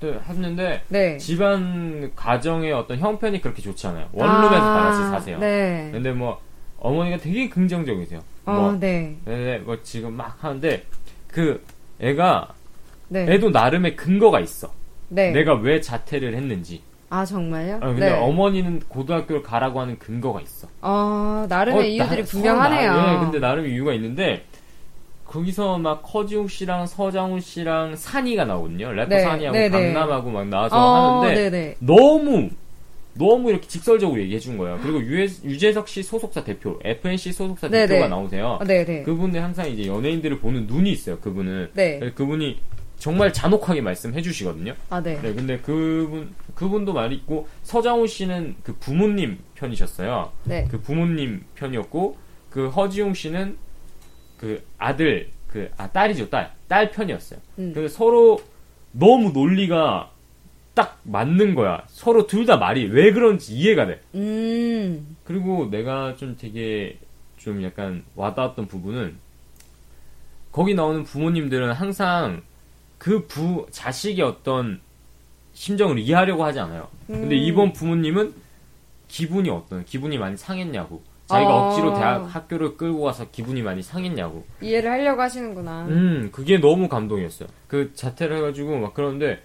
또 했는데 네. 집안 가정의 어떤 형편이 그렇게 좋지 않아요. 원룸에서 아, 다 같이 사세요. 네. 근데 뭐 어머니가 되게 긍정적이세요. 어, 뭐, 네. 네, 뭐 지금 막 하는데 그 애가 네. 애도 나름의 근거가 있어. 네. 내가 왜 자퇴를 했는지. 아 정말요? 아, 근데 네. 어머니는 고등학교를 가라고 하는 근거가 있어. 아 어, 나름의 어, 이유들이 나, 분명하네요. 나, 네, 근데 나름의 이유가 있는데. 거기서 막 커지욱 씨랑 서장훈 씨랑 산이가 나오거든요. 래퍼 네, 산이하고 네네. 강남하고 막 나와서 어, 하는데 네네. 너무 너무 이렇게 직설적으로 얘기해 준 거예요. 그리고 유해, 유재석 씨 소속사 대표, 에프엔씨 소속사 네네. 대표가 나오세요. 네네. 그분은 항상 이제 연예인들을 보는 눈이 있어요. 그분은 네. 그분이 정말 잔혹하게 말씀해 주시거든요. 아, 네. 네. 근데 그분 그분도 말 있고 서장훈 씨는 그 부모님 편이셨어요. 네. 그 부모님 편이었고 그 허지웅 씨는 그 아들 그 아 딸이죠 딸 딸 편이었어요. 음. 근데 서로 너무 논리가 딱 맞는 거야. 서로 둘 다 말이 왜 그런지 이해가 돼. 음. 그리고 내가 좀 되게 좀 약간 와닿았던 부분은 거기 나오는 부모님들은 항상 그 부 자식의 어떤 심정을 이해하려고 하지 않아요. 음. 근데 이번 부모님은 기분이 어떤 기분이 많이 상했냐고. 자기가 어... 억지로 대학 학교를 끌고 와서 기분이 많이 상했냐고 이해를 하려고 하시는구나. 음, 그게 너무 감동이었어요. 그 자퇴를 해가지고 막 그러는데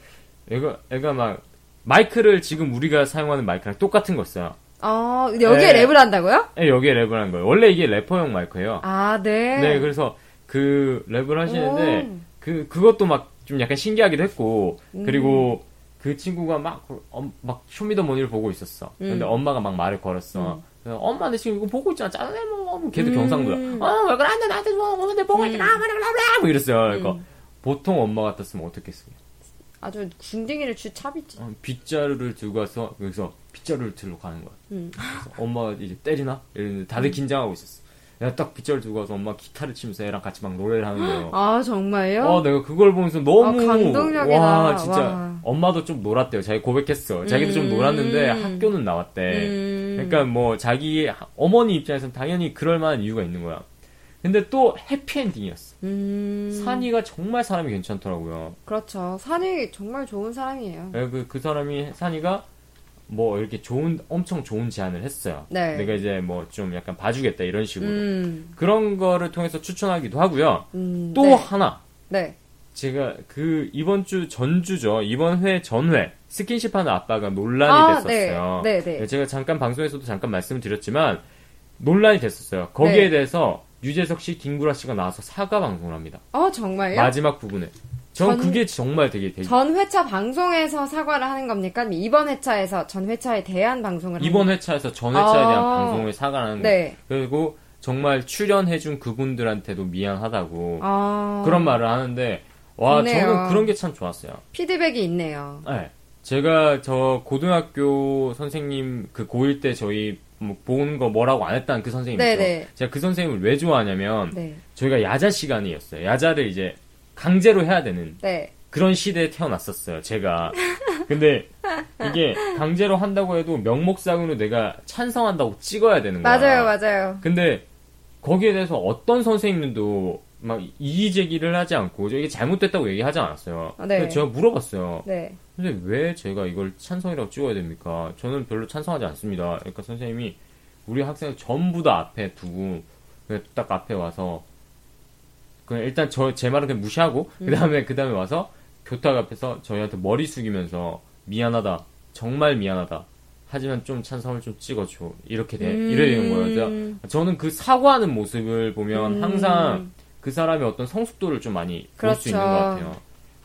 애가 애가 막 마이크를 지금 우리가 사용하는 마이크랑 똑같은 거 써요. 어, 여기에 네. 랩을 한다고요? 네, 여기에 랩을 한 거예요. 원래 이게 래퍼용 마이크예요. 아, 네. 네, 그래서 그 랩을 하시는데 오. 그 그것도 막 좀 약간 신기하기도 했고 음. 그리고. 그 친구가 막, 어, 막, 쇼미더머니를 보고 있었어. 음. 근데 엄마가 막 말을 걸었어. 음. 그래서 엄마, 내 지금 이거 보고 있잖아. 짜증내, 뭐. 걔도 음. 경상도야. 어, 왜 그래? 안 돼, 나한테 뭐, 엄마, 내 보고 있잖아. 음. 뭐 이랬어요. 그러니까, 음. 보통 엄마 같았으면 어떻겠어요? 아주 궁뎅이를 쥐차비지. 어, 빗자루를 들고 와서, 여기서 빗자루를 들러 가는 거야. 음. 그래서 엄마가 이제 때리나? 이랬는데 다들 음. 긴장하고 있었어. 내가 딱 빗자루 들고 와서 엄마 기타를 치면서 애랑 같이 막 노래를 하는 거예요. 아, 정말요? 어, 내가 그걸 보면서 너무. 아, 감동적이다. 와, 진짜. 와. 엄마도 좀 놀았대요. 자기 고백했어. 자기도 음. 좀 놀았는데 학교는 나왔대. 음. 그러니까 뭐 자기 어머니 입장에서는 당연히 그럴 만한 이유가 있는 거야. 근데 또 해피엔딩이었어. 음... 산이가 정말 사람이 괜찮더라고요. 그렇죠. 산이 정말 좋은 사람이에요. 네, 그, 그 사람이, 산이가 뭐 이렇게 좋은, 엄청 좋은 제안을 했어요. 네. 내가 이제 뭐 좀 약간 봐주겠다 이런 식으로. 음... 그런 거를 통해서 추천하기도 하고요. 음... 또 네. 하나. 네. 제가 그 이번 주 전주죠. 이번 회 전회 스킨십 하는 아빠가 논란이 아, 됐었어요. 네. 네, 네. 제가 잠깐 방송에서도 잠깐 말씀을 드렸지만 논란이 됐었어요. 거기에 네. 대해서 유재석 씨, 김구라 씨가 나와서 사과 방송을 합니다. 어, 정말요? 마지막 부분에. 전, 전 그게 정말 되게 되게. 전 회차 방송에서 사과를 하는 겁니까? 이번 회차에서 전 회차에 대한 방송을 이번 하는 회차에서 전 회차에 아~ 대한 방송을 사과를 하는 네. 그리고 정말 출연해준 그분들한테도 미안하다고 아~ 그런 말을 하는데 와, 좋네요. 저는 그런 게 참 좋았어요. 피드백이 있네요. 네. 제가 저 고등학교 선생님 그 고일 때 저희 뭐 본 거 뭐라고 안 했다는 그 선생님 있죠. 네네. 제가 그 선생님을 왜 좋아하냐면 네. 저희가 야자 시간이었어요. 야자를 이제 강제로 해야 되는 네. 그런 시대에 태어났었어요. 제가. 근데 이게 강제로 한다고 해도 명목상으로 내가 찬성한다고 찍어야 되는 거야. 맞아요. 맞아요. 근데 거기에 대해서 어떤 선생님도 막 이의 제기를 하지 않고 이게 잘못됐다고 얘기하지 않았어요. 네. 근데 제가 물어봤어요. 네. 근데 왜 제가 이걸 찬성이라고 찍어야 됩니까? 저는 별로 찬성하지 않습니다. 그러니까 선생님이 우리 학생을 전부 다 앞에 두고 그냥 딱 앞에 와서 그냥 일단 저 제 말은 그냥 무시하고 음. 그 다음에 그 다음에 와서 교탁 앞에서 저희한테 머리 숙이면서 미안하다, 정말 미안하다. 하지만 좀 찬성을 좀 찍어줘 이렇게 돼 음. 이래 되는 거예요. 저는 그 사과하는 모습을 보면 음. 항상 그 사람의 어떤 성숙도를 좀 많이 그렇죠. 볼 수 있는 것 같아요.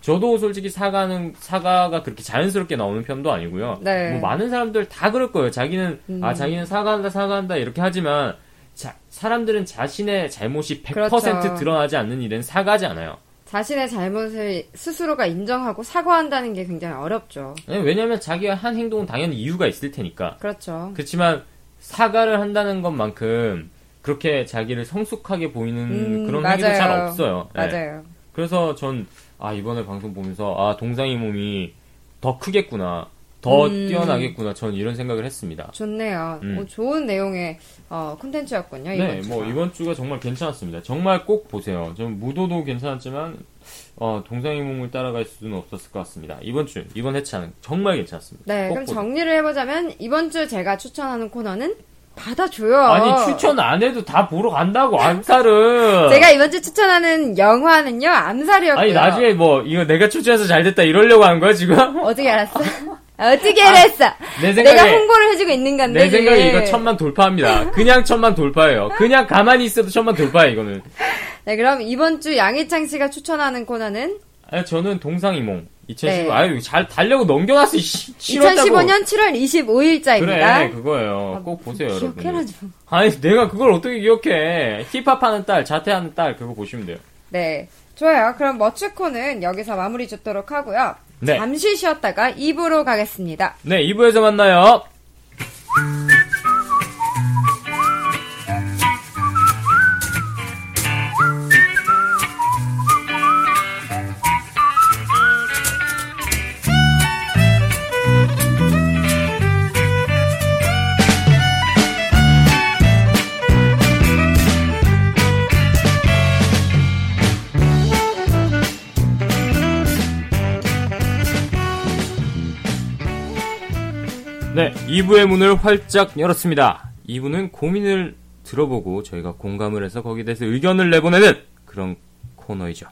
저도 솔직히 사과는, 사과가 그렇게 자연스럽게 나오는 편도 아니고요. 네. 뭐 많은 사람들 다 그럴 거예요. 자기는, 음. 아, 자기는 사과한다, 사과한다, 이렇게 하지만, 자, 사람들은 자신의 잘못이 백 퍼센트 그렇죠. 드러나지 않는 일은 사과하지 않아요. 자신의 잘못을 스스로가 인정하고 사과한다는 게 굉장히 어렵죠. 네, 왜냐면 자기가 한 행동은 당연히 이유가 있을 테니까. 그렇죠. 그렇지만, 사과를 한다는 것만큼, 그렇게 자기를 성숙하게 보이는 음, 그런 행위도 잘 없어요. 네. 맞아요. 그래서 전, 아, 이번에 방송 보면서, 아, 동상이몽이 더 크겠구나. 더 음. 뛰어나겠구나. 전 이런 생각을 했습니다. 좋네요. 음. 뭐 좋은 내용의, 어, 콘텐츠였군요. 이번 네, 주가. 뭐, 이번 주가 정말 괜찮았습니다. 정말 꼭 보세요. 전 무도도 괜찮았지만, 어, 동상이몽을 따라갈 수는 없었을 것 같습니다. 이번 주, 이번 회차는 정말 괜찮았습니다. 네, 그럼 보세요. 정리를 해보자면, 이번 주 제가 추천하는 코너는, 받아줘요. 아니, 추천 안 해도 다 보러 간다고, 암살은. 제가 이번 주 추천하는 영화는요, 암살이었고요. 아니, 나중에 뭐, 이거 내가 추천해서 잘 됐다 이러려고 한 거야, 지금? 어떻게 알았어? 어떻게 알았어? 아, 내 생각에, 내가 홍보를 해주고 있는 건데. 내 생각에 지금. 이거 천만 돌파합니다. 그냥 천만 돌파예요. 그냥 가만히 있어도 천만 돌파예요, 이거는. 네, 그럼 이번 주 양희창 씨가 추천하는 코너는? 아, 저는 동상이몽. 이천십오, 네. 아유, 잘, 달려고 넘겨놨어, 씨. 이천십오 년 칠월 이십오일자입니다. 그래, 그거예요. 꼭 보세요, 아, 여러분. 기억해라, 좀. 아니, 내가 그걸 어떻게 기억해. 힙합하는 딸, 자퇴하는 딸, 그거 보시면 돼요. 네. 좋아요. 그럼 머츠코는 여기서 마무리 짓도록 하고요. 네. 잠시 쉬었다가 이 부로 가겠습니다. 네, 이 부에서 만나요. 네, 이 부의 문을 활짝 열었습니다. 이 부는 고민을 들어보고 저희가 공감을 해서 거기에 대해서 의견을 내보내는 그런 코너이죠.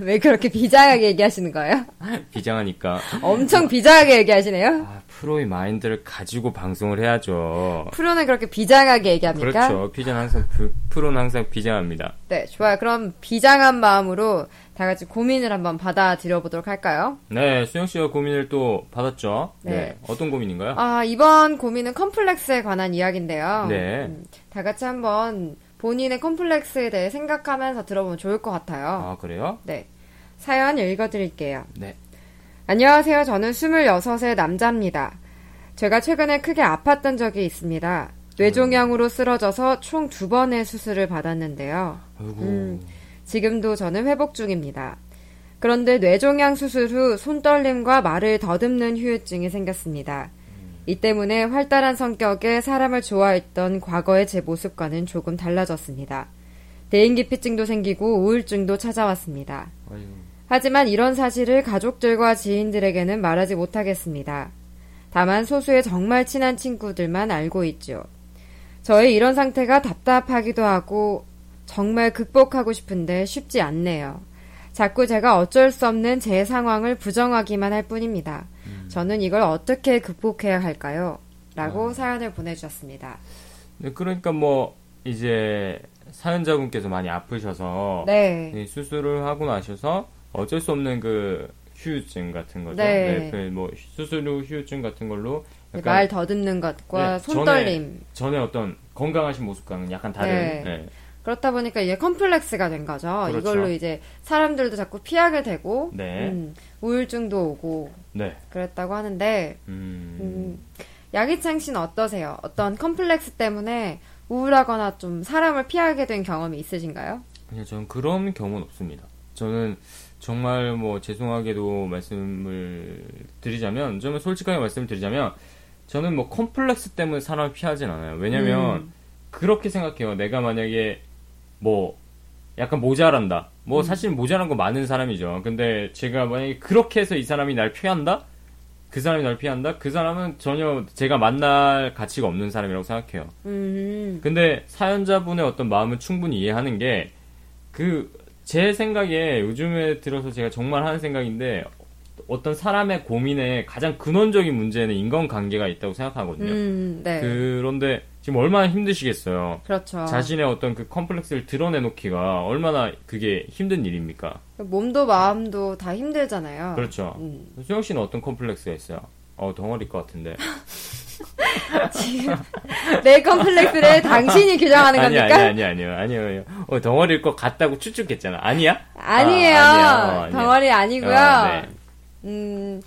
왜 그렇게 비장하게 얘기하시는 거예요? 비장하니까. 엄청 비장하게 얘기하시네요? 아, 프로의 마인드를 가지고 방송을 해야죠. 프로는 그렇게 비장하게 얘기합니까? 그렇죠. 비장 항상, 프로는 항상 비장합니다. 네, 좋아요. 그럼 비장한 마음으로 다 같이 고민을 한번 받아들여보도록 할까요? 네, 수영씨가 고민을 또 받았죠? 네. 네. 어떤 고민인가요? 아, 이번 고민은 컴플렉스에 관한 이야기인데요. 네. 음, 다 같이 한번 본인의 컴플렉스에 대해 생각하면서 들어보면 좋을 것 같아요. 아, 그래요? 네. 사연 읽어드릴게요. 네. 안녕하세요. 저는 스물여섯의 남자입니다. 제가 최근에 크게 아팠던 적이 있습니다. 뇌종양으로 쓰러져서 총 두 번의 수술을 받았는데요. 아이고. 음, 지금도 저는 회복 중입니다. 그런데 뇌종양 수술 후 손떨림과 말을 더듬는 후유증이 생겼습니다. 이 때문에 활달한 성격에 사람을 좋아했던 과거의 제 모습과는 조금 달라졌습니다. 대인기피증도 생기고 우울증도 찾아왔습니다. 아유. 하지만 이런 사실을 가족들과 지인들에게는 말하지 못하겠습니다. 다만 소수의 정말 친한 친구들만 알고 있죠. 저의 이런 상태가 답답하기도 하고 정말 극복하고 싶은데 쉽지 않네요. 자꾸 제가 어쩔 수 없는 제 상황을 부정하기만 할 뿐입니다. 음. 저는 이걸 어떻게 극복해야 할까요? 라고 아. 사연을 보내주셨습니다. 네, 그러니까 뭐 이제 사연자분께서 많이 아프셔서 네. 수술을 하고 나셔서 어쩔 수 없는 그 휴유증 같은 거죠. 네. 네, 뭐 수술 후 휴유증 같은 걸로 약간 말 더듬는 것과 네, 손떨림 전에, 전에 어떤 건강하신 모습과는 약간 다른 네. 네. 그렇다 보니까 이게 컴플렉스가 된 거죠. 그렇죠. 이걸로 이제 사람들도 자꾸 피하게 되고 네. 음, 우울증도 오고 네. 그랬다고 하는데 음... 음, 양희창 씨는 어떠세요? 어떤 컴플렉스 때문에 우울하거나 좀 사람을 피하게 된 경험이 있으신가요? 아니요, 저는 그런 경우는 없습니다. 저는 정말 뭐 죄송하게도 말씀을 드리자면 좀 솔직하게 말씀을 드리자면 저는 뭐 컴플렉스 때문에 사람을 피하진 않아요. 왜냐면 음. 그렇게 생각해요. 내가 만약에 뭐 약간 모자란다. 뭐 음. 사실 모자란 거 많은 사람이죠. 근데 제가 만약에 그렇게 해서 이 사람이 날 피한다? 그 사람이 날 피한다? 그 사람은 전혀 제가 만날 가치가 없는 사람이라고 생각해요. 음. 근데 사연자분의 어떤 마음을 충분히 이해하는 게 그 제 생각에 요즘에 들어서 제가 정말 하는 생각인데 어떤 사람의 고민의 가장 근원적인 문제는 인간관계가 있다고 생각하거든요. 음, 네. 그런데 지금 얼마나 힘드시겠어요. 그렇죠. 자신의 어떤 그 컴플렉스를 드러내놓기가 얼마나 그게 힘든 일입니까? 몸도 마음도 다 힘들잖아요. 그렇죠. 음. 수영 씨는 어떤 컴플렉스가 있어요? 어, 덩어리일 것 같은데. 지금 내 컴플렉스를 당신이 규정하는 아니, 겁니까? 아니, 아니, 아니요, 아니요. 어, 덩어리일 것 같다고 추측했잖아. 아니야? 아니에요. 아, 아니야. 어, 덩어리 아니고요. 어, 네. 음,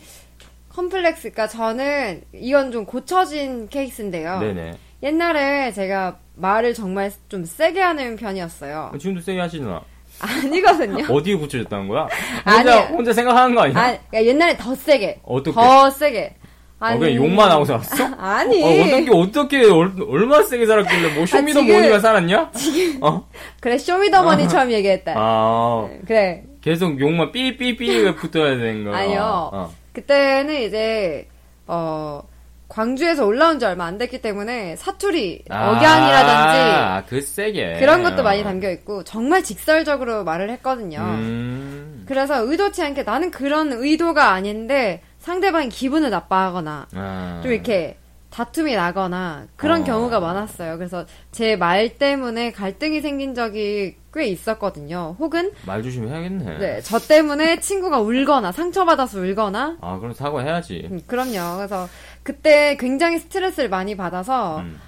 컴플렉스, 그러니까 저는 이건 좀 고쳐진 케이스인데요. 네네. 옛날에 제가 말을 정말 좀 세게 하는 편이었어요. 지금도 세게 하시나? 아니거든요. 어디에 고쳐졌다는 거야? 혼자, 혼자 생각하는 거 아니야? 아니, 그러니까 옛날에 더 세게. 어떻게? 더 세게. 아니. 어, 그냥 욕만 하고 살았어? 아니. 어, 어떻게, 어떻게, 얼, 얼마나 세게 살았길래, 뭐, 쇼미더머니가 아, 살았냐? 지금. 어? 그래, 쇼미더머니 아. 처음 얘기했다. 아. 그래. 계속 욕만 삐삐삐 붙어야 되는 거야. 아니요. 어. 그때는 이제, 어, 광주에서 올라온 지 얼마 안 됐기 때문에 사투리, 아, 억양이라든지. 아, 그 세게. 그런 것도 많이 담겨있고, 정말 직설적으로 말을 했거든요. 음. 그래서 의도치 않게 나는 그런 의도가 아닌데, 상대방이 기분을 나빠하거나 아. 좀 이렇게 다툼이 나거나 그런 어. 경우가 많았어요. 그래서 제 말 때문에 갈등이 생긴 적이 꽤 있었거든요. 혹은 말 조심해야겠네. 네, 저 때문에 친구가 울거나 상처받아서 울거나. 아, 그럼 사과해야지. 음, 그럼요. 그래서 그때 굉장히 스트레스를 많이 받아서 음.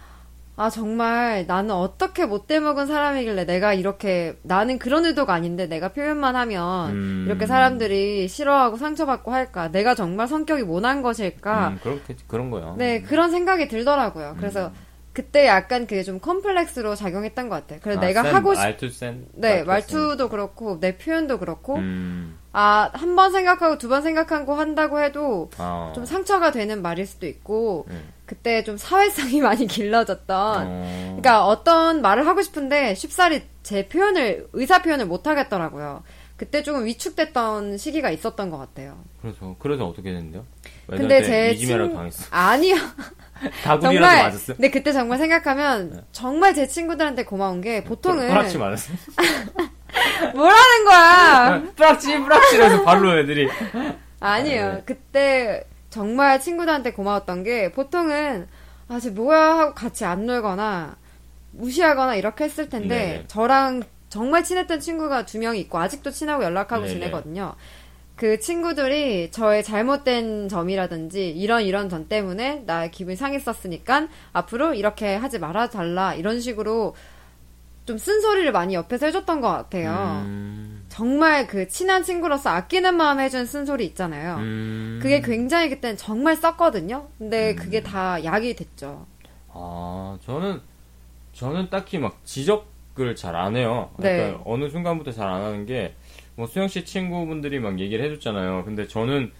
아, 정말 나는 어떻게 못돼먹은 사람이길래 내가 이렇게, 나는 그런 의도가 아닌데 내가 표현만 하면 음. 이렇게 사람들이 싫어하고 상처받고 할까, 내가 정말 성격이 모난 것일까. 음, 그렇게, 그런 거야. 네, 그런 생각이 들더라고요. 그래서 음. 그때 약간 그게 좀 컴플렉스로 작용했던 것 같아요. 그래서 아, 내가 센, 하고 싶... 말투 센? 네, 말투도 그렇고 내 표현도 그렇고 음. 아, 한 번 생각하고 두 번 생각하고 한다고 해도 어. 좀 상처가 되는 말일 수도 있고 음. 그때 좀 사회성이 많이 길러졌던 어. 그러니까 어떤 말을 하고 싶은데 쉽사리 제 표현을, 의사 표현을 못 하겠더라고요. 그때 조금 위축됐던 시기가 있었던 것 같아요. 그래서 그래서 어떻게 됐는데요? 근데 제 이지매를 친... 당했어. 아니요. 다구리라도 맞았어. 근데 그때 정말 생각하면 정말 제 친구들한테 고마운 게 보통은 뿌락치 맞았어. 뭐라는 거야? 뿌락치 뿌락치라서 발로 애들이. 아니에요. 아, 네. 그때 정말 친구들한테 고마웠던 게 보통은 아, 쟤 뭐야 하고 같이 안 놀거나 무시하거나 이렇게 했을 텐데 네네. 저랑 정말 친했던 친구가 두 명이 있고 아직도 친하고 연락하고 네네. 지내거든요. 그 친구들이 저의 잘못된 점이라든지 이런 이런 점 때문에 나 기분이 상했었으니까 앞으로 이렇게 하지 말아달라 이런 식으로 좀 쓴소리를 많이 옆에서 해줬던 것 같아요. 음... 정말 그 친한 친구로서 아끼는 마음에 해준 쓴소리 있잖아요. 음... 그게 굉장히 그때는 정말 썼거든요. 근데 음... 그게 다 약이 됐죠. 아, 저는 저는 딱히 막 지적을 잘 안 해요. 그러니까 네. 어느 순간부터 잘 안 하는 게 뭐 수영 씨 친구분들이 막 얘기를 해줬잖아요. 근데 저는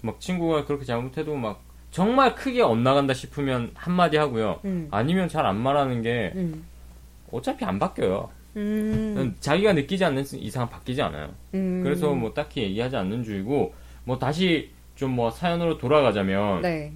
막 친구가 그렇게 잘못해도 막 정말 크게 엇나간다 싶으면 한마디 하고요. 음. 아니면 잘 안 말하는 게 음. 어차피 안 바뀌어요. 음. 자기가 느끼지 않는 이상 바뀌지 않아요. 음. 그래서 뭐 딱히 얘기하지 않는 주의고, 뭐 다시 좀 뭐 사연으로 돌아가자면, 네.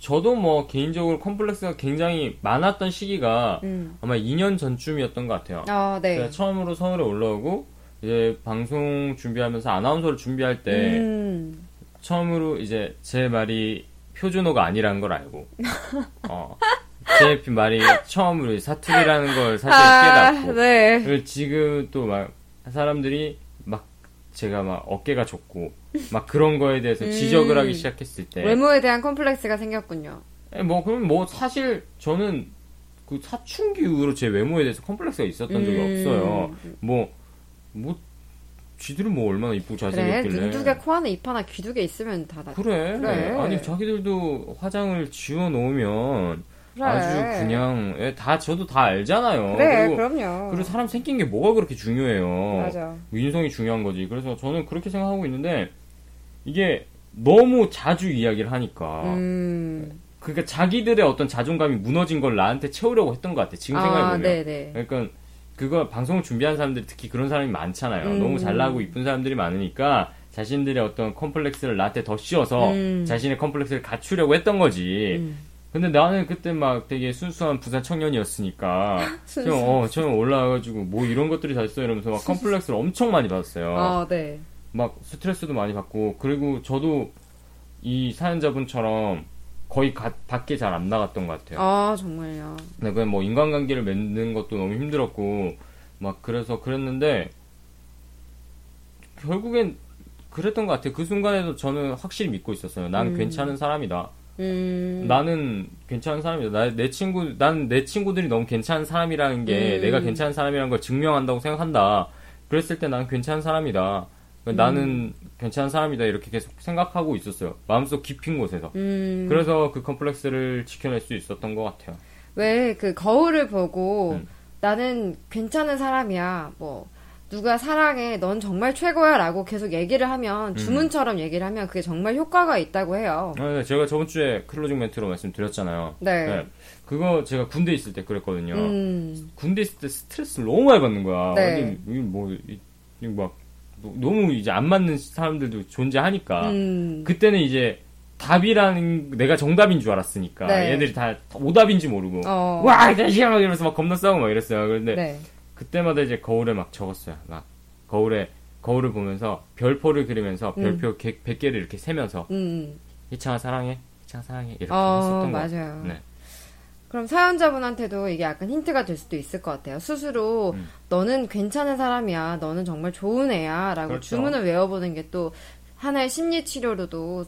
저도 뭐 개인적으로 컴플렉스가 굉장히 많았던 시기가 음. 아마 이 년 전쯤이었던 것 같아요. 아, 네. 제가 처음으로 서울에 올라오고 이제 방송 준비하면서 아나운서를 준비할 때 음. 처음으로 이제 제 말이 표준어가 아니라는 걸 알고 어, 제 말이 처음으로 사투리라는 걸 사실 아, 깨닫고 네. 지금 또 막 사람들이 막 제가 막 어깨가 좁고 막 그런 거에 대해서 음. 지적을 하기 시작했을 때 외모에 대한 콤플렉스가 생겼군요. 에, 뭐 그럼 뭐 사실 저는 그 사춘기 이후로 제 외모에 대해서 콤플렉스가 있었던 음. 적이 없어요. 뭐 뭐 쥐들은 뭐 얼마나 이쁘고 잘생겼길래 그래, 눈두개 코안에 입 하나 귀두개 있으면 다 다 그래. 그래 아니 자기들도 화장을 지워 놓으면 그래. 아주 그냥 예, 다 저도 다 알잖아요. 그래, 그리고, 그럼요. 그리고 사람 생긴 게 뭐가 그렇게 중요해요. 맞아. 인성이 중요한 거지. 그래서 저는 그렇게 생각하고 있는데 이게 너무 자주 이야기를 하니까 음. 그러니까 자기들의 어떤 자존감이 무너진 걸 나한테 채우려고 했던 것 같아. 지금 아, 생각해보면 네네. 그러니까 그거 방송을 준비한 사람들이 특히 그런 사람이 많잖아요. 음. 너무 잘나고 이쁜 사람들이 많으니까 자신들의 어떤 컴플렉스를 나한테 더 씌워서 음. 자신의 컴플렉스를 갖추려고 했던 거지. 음. 근데 나는 그때 막 되게 순수한 부산 청년이었으니까 순수. 어, 저는 올라와가지고 뭐 이런 것들이 다 있어 이러면서 막 컴플렉스를 엄청 많이 받았어요. 아, 네. 막 스트레스도 많이 받고 그리고 저도 이 사연자분처럼 거의 가, 밖에 잘 안 나갔던 것 같아요. 아 정말요. 네, 그냥 뭐 인간관계를 맺는 것도 너무 힘들었고 막 그래서 그랬는데 결국엔 그랬던 것 같아요. 그 순간에도 저는 확실히 믿고 있었어요. 난 음. 괜찮은 사람이다. 음. 나는 괜찮은 사람이다. 나, 내 친구, 난 내 친구들이 너무 괜찮은 사람이라는 게 음. 내가 괜찮은 사람이라는 걸 증명한다고 생각한다. 그랬을 때 난 괜찮은 사람이다. 나는 음. 괜찮은 사람이다 이렇게 계속 생각하고 있었어요. 마음속 깊은 곳에서. 음. 그래서 그 컴플렉스를 지켜낼 수 있었던 것 같아요. 왜 그 거울을 보고 음. 나는 괜찮은 사람이야. 뭐 누가 사랑해. 넌 정말 최고야 라고 계속 얘기를 하면 주문처럼 음. 얘기를 하면 그게 정말 효과가 있다고 해요. 네, 제가 저번 주에 클로징 멘트로 말씀드렸잖아요. 네. 네. 그거 제가 군대 있을 때 그랬거든요. 음. 군대 있을 때 스트레스를 너무 많이 받는 거야. 네. 이게 뭐 이게 막 너무 이제 안 맞는 사람들도 존재하니까 음. 그때는 이제 답이라는 내가 정답인 줄 알았으니까 네. 얘들이 다 오답인지 모르고 어. 와 이러면서 막 겁나 싸우고 막 이랬어요. 그런데 네. 그때마다 이제 거울에 막 적었어요. 막 거울에 거울을 보면서 별표를 그리면서 별표 음. 백 개를 이렇게 세면서 음. 희창아 사랑해, 희창아 사랑해 이렇게 어, 했었던 맞아요. 거예요. 네. 그럼 사연자분한테도 이게 약간 힌트가 될 수도 있을 것 같아요. 스스로 음. 너는 괜찮은 사람이야. 너는 정말 좋은 애야. 라고 그렇죠. 주문을 외워보는 게 또 하나의 심리치료로도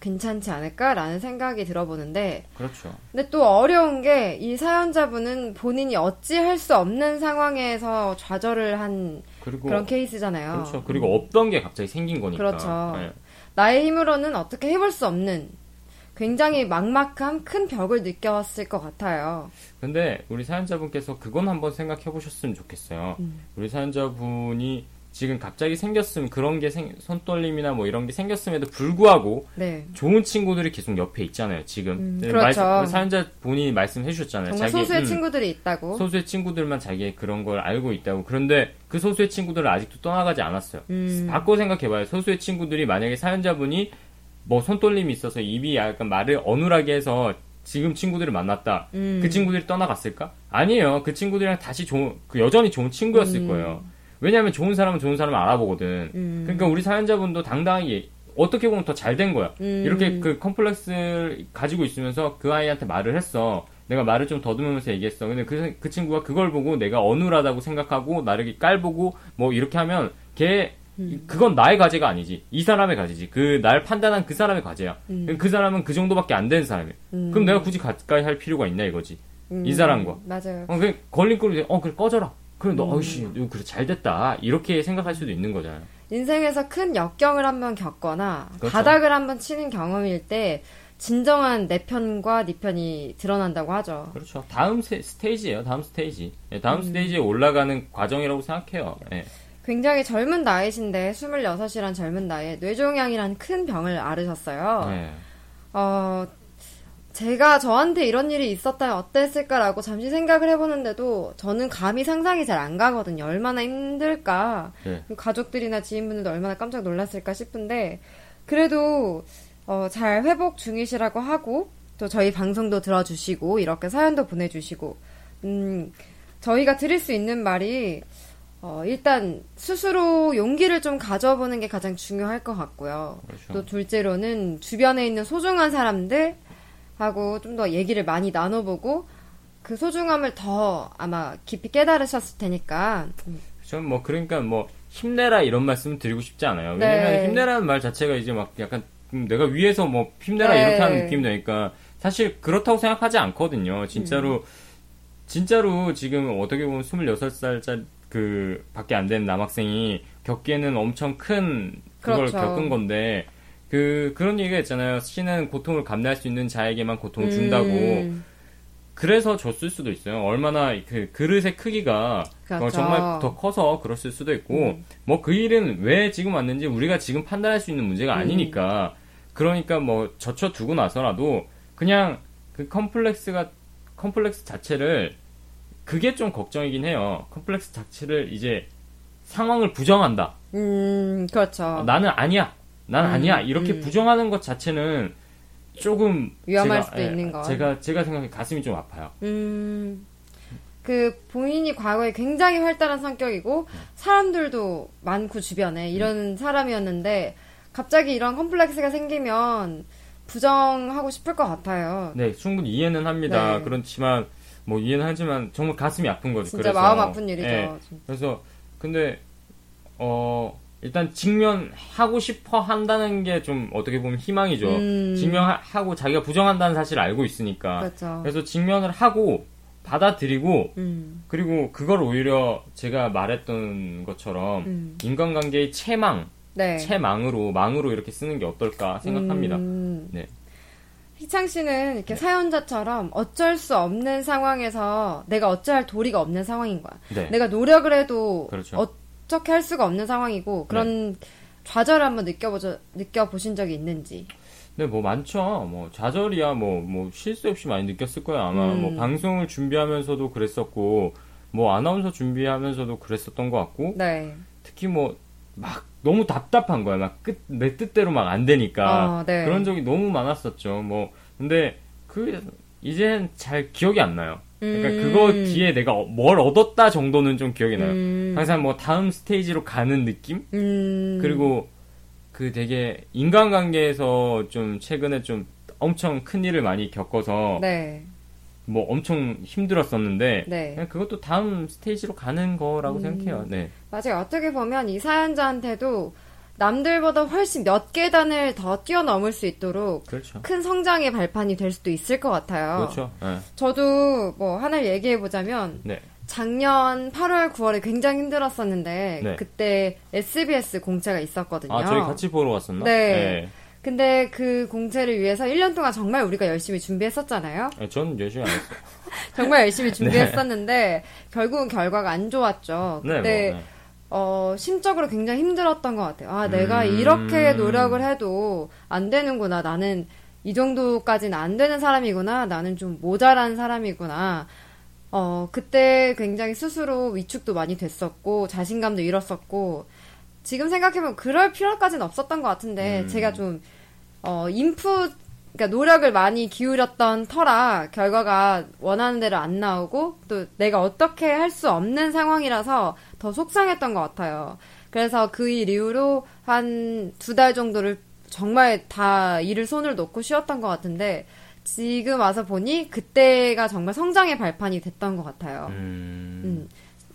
괜찮지 않을까라는 생각이 들어보는데 그렇죠. 근데 또 어려운 게 이 사연자분은 본인이 어찌할 수 없는 상황에서 좌절을 한 그리고, 그런 케이스잖아요. 그렇죠. 그리고 음. 없던 게 갑자기 생긴 거니까. 그렇죠. 네. 나의 힘으로는 어떻게 해볼 수 없는 굉장히 막막함, 큰 벽을 느꼈을 것 같아요. 근데 우리 사연자분께서 그건 한번 생각해 보셨으면 좋겠어요. 음. 우리 사연자분이 지금 갑자기 생겼음, 그런 게 생, 손떨림이나 뭐 이런 게 생겼음에도 불구하고 네. 좋은 친구들이 계속 옆에 있잖아요. 지금. 음, 그렇죠. 말, 사연자분이 말씀해 주셨잖아요. 정말 자기, 소수의 음, 친구들이 있다고. 소수의 친구들만 자기의 그런 걸 알고 있다고. 그런데 그 소수의 친구들은 아직도 떠나가지 않았어요. 음. 바꿔 생각해 봐요. 소수의 친구들이 만약에 사연자분이 뭐 손떨림이 있어서 입이 약간 말을 어눌하게 해서 지금 친구들을 만났다. 음. 그 친구들이 떠나갔을까? 아니에요. 그 친구들이랑 다시 좋은, 그 여전히 좋은 친구였을 음. 거예요. 왜냐하면 좋은 사람은 좋은 사람을 알아보거든. 음. 그러니까 우리 사연자분도 당당하게 어떻게 보면 더 잘 된 거야. 음. 이렇게 그 컴플렉스를 가지고 있으면서 그 아이한테 말을 했어. 내가 말을 좀 더듬으면서 얘기했어. 근데 그, 그 친구가 그걸 보고 내가 어눌하다고 생각하고 나를 깔보고 뭐 이렇게 하면 걔 그건 나의 과제가 아니지. 이 사람의 과제지. 그 날 판단한 그 사람의 과제야. 음. 그 사람은 그 정도밖에 안 되는 사람이야. 음. 그럼 내가 굳이 가까이 할 필요가 있나 이거지. 음. 이 사람과. 맞아요. 어, 그냥 걸림돌이 돼. 어, 그래 꺼져라. 그래 너 음. 아이씨, 그래 잘 됐다. 이렇게 생각할 수도 있는 거잖아요. 인생에서 큰 역경을 한번 겪거나 그렇죠. 바닥을 한번 치는 경험일 때 진정한 내 편과 네 편이 드러난다고 하죠. 그렇죠. 다음 세, 스테이지예요. 다음 스테이지. 네, 다음 음. 스테이지에 올라가는 과정이라고 생각해요. 네. 굉장히 젊은 나이신데 스물여섯이란 젊은 나이에 뇌종양이란 큰 병을 앓으셨어요. 네. 어, 제가 저한테 이런 일이 있었다면 어땠을까라고 잠시 생각을 해보는데도 저는 감히 상상이 잘 안 가거든요. 얼마나 힘들까. 네. 가족들이나 지인분들도 얼마나 깜짝 놀랐을까 싶은데 그래도 어, 잘 회복 중이시라고 하고 또 저희 방송도 들어주시고 이렇게 사연도 보내주시고 음, 저희가 드릴 수 있는 말이 어, 일단 스스로 용기를 좀 가져보는 게 가장 중요할 것 같고요. 그렇죠. 또 둘째로는 주변에 있는 소중한 사람들 하고 좀 더 얘기를 많이 나눠보고 그 소중함을 더 아마 깊이 깨달으셨을 테니까. 전 뭐 그러니까 뭐 힘내라 이런 말씀을 드리고 싶지 않아요. 왜냐면 네. 힘내라는 말 자체가 이제 막 약간 내가 위에서 뭐 힘내라 네. 이렇게 하는 느낌이 나니까 사실 그렇다고 생각하지 않거든요. 진짜로 음. 진짜로 지금 어떻게 보면 스물여섯 살짜리 그 밖에 안 된 남학생이 겪기에는 엄청 큰 그걸 그렇죠. 겪은 건데 그, 그런 얘기가 있잖아요. 신은 고통을 감내할 수 있는 자에게만 고통을 준다고. 음. 그래서 줬을 수도 있어요. 얼마나 그 그릇의 크기가 그렇죠. 정말 더 커서 그랬을 수도 있고, 음. 뭐 그 일은 왜 지금 왔는지 우리가 지금 판단할 수 있는 문제가 아니니까, 음. 그러니까 뭐 젖혀두고 나서라도 그냥 그 컴플렉스가, 컴플렉스 자체를, 그게 좀 걱정이긴 해요. 컴플렉스 자체를 이제 상황을 부정한다. 음, 그렇죠. 나는 아니야. 난 음, 아니야. 이렇게 음. 부정하는 것 자체는 조금 위험할 제가, 수도 예, 있는 거. 제가 제가 생각해 가슴이 좀 아파요. 음, 그 본인이 과거에 굉장히 활달한 성격이고 사람들도 많고 주변에 이런 음. 사람이었는데 갑자기 이런 컴플렉스가 생기면 부정하고 싶을 것 같아요. 네, 충분히 이해는 합니다. 네. 그렇지만 뭐 이해는 하지만 정말 가슴이 아픈 거죠. 진짜 그래서, 마음 아픈 일이죠. 예, 그래서 근데 어. 일단 직면하고 싶어 한다는 게 좀 어떻게 보면 희망이죠. 음. 직면하고 자기가 부정한다는 사실을 알고 있으니까. 그렇죠. 그래서 직면을 하고 받아들이고 음. 그리고 그걸 오히려 제가 말했던 것처럼 음. 인간관계의 체망, 네. 체망으로 망으로 이렇게 쓰는 게 어떨까 생각합니다. 음. 네. 희창 씨는 이렇게 네. 사연자처럼 어쩔 수 없는 상황에서 내가 어찌할 도리가 없는 상황인 거야. 네. 내가 노력을 해도 그렇죠. 어, 어떻게 할 수가 없는 상황이고 그런 네. 좌절을 한번 느껴보자, 느껴보신 적이 있는지. 네, 뭐 많죠. 뭐 좌절이야 뭐, 뭐 실수 없이 많이 느꼈을 거예요. 아마 음. 뭐 방송을 준비하면서도 그랬었고 뭐 아나운서 준비하면서도 그랬었던 것 같고 네. 특히 뭐 막 너무 답답한 거야. 막 끝, 내 뜻대로 막 안 되니까 어, 네. 그런 적이 너무 많았었죠. 뭐 근데 그 이제는 잘 기억이 안 나요. 그러니까 음. 그거 뒤에 내가 뭘 얻었다 정도는 좀 기억이 나요. 음. 항상 뭐 다음 스테이지로 가는 느낌? 음. 그리고 그 되게 인간관계에서 좀 최근에 좀 엄청 큰 일을 많이 겪어서 네. 뭐 엄청 힘들었었는데 네. 그냥 그것도 다음 스테이지로 가는 거라고 음. 생각해요. 네. 맞아요. 어떻게 보면 이 사연자한테도 남들보다 훨씬 몇 계단을 더 뛰어넘을 수 있도록 그렇죠. 큰 성장의 발판이 될 수도 있을 것 같아요. 그렇죠. 네. 저도 뭐 하나를 얘기해보자면 네. 작년 팔월, 구월에 굉장히 힘들었었는데 네. 그때 에스비에스 공채가 있었거든요. 아, 저희 같이 보러 갔었나? 네. 네. 근데 그 공채를 위해서 일 년 동안 정말 우리가 열심히 준비했었잖아요. 네, 전 열심히 안 했어요. 정말 열심히 준비했었는데 네. 결국은 결과가 안 좋았죠. 근데 네, 뭐, 네. 어, 심적으로 굉장히 힘들었던 것 같아요. 아, 내가 음... 이렇게 노력을 해도 안 되는구나. 나는 이 정도까지는 안 되는 사람이구나. 나는 좀 모자란 사람이구나. 어, 그때 굉장히 스스로 위축도 많이 됐었고, 자신감도 잃었었고, 지금 생각해보면 그럴 필요까지는 없었던 것 같은데, 음... 제가 좀, 어, 인풋, 그러니까 노력을 많이 기울였던 터라 결과가 원하는 대로 안 나오고 또 내가 어떻게 할 수 없는 상황이라서 더 속상했던 것 같아요. 그래서 그 일 이후로 한 두 달 정도를 정말 다 일을 손을 놓고 쉬었던 것 같은데 지금 와서 보니 그때가 정말 성장의 발판이 됐던 것 같아요. 음... 음.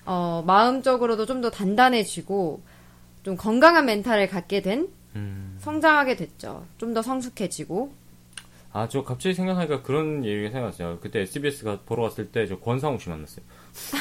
어, 마음적으로도 좀 더 단단해지고 좀 건강한 멘탈을 갖게 된 음... 성장하게 됐죠. 좀 더 성숙해지고 아, 저 갑자기 생각하니까 그런 얘기가 생각났어요. 그때 에스비에스 가 보러 갔을 때 저 권상욱 씨 만났어요.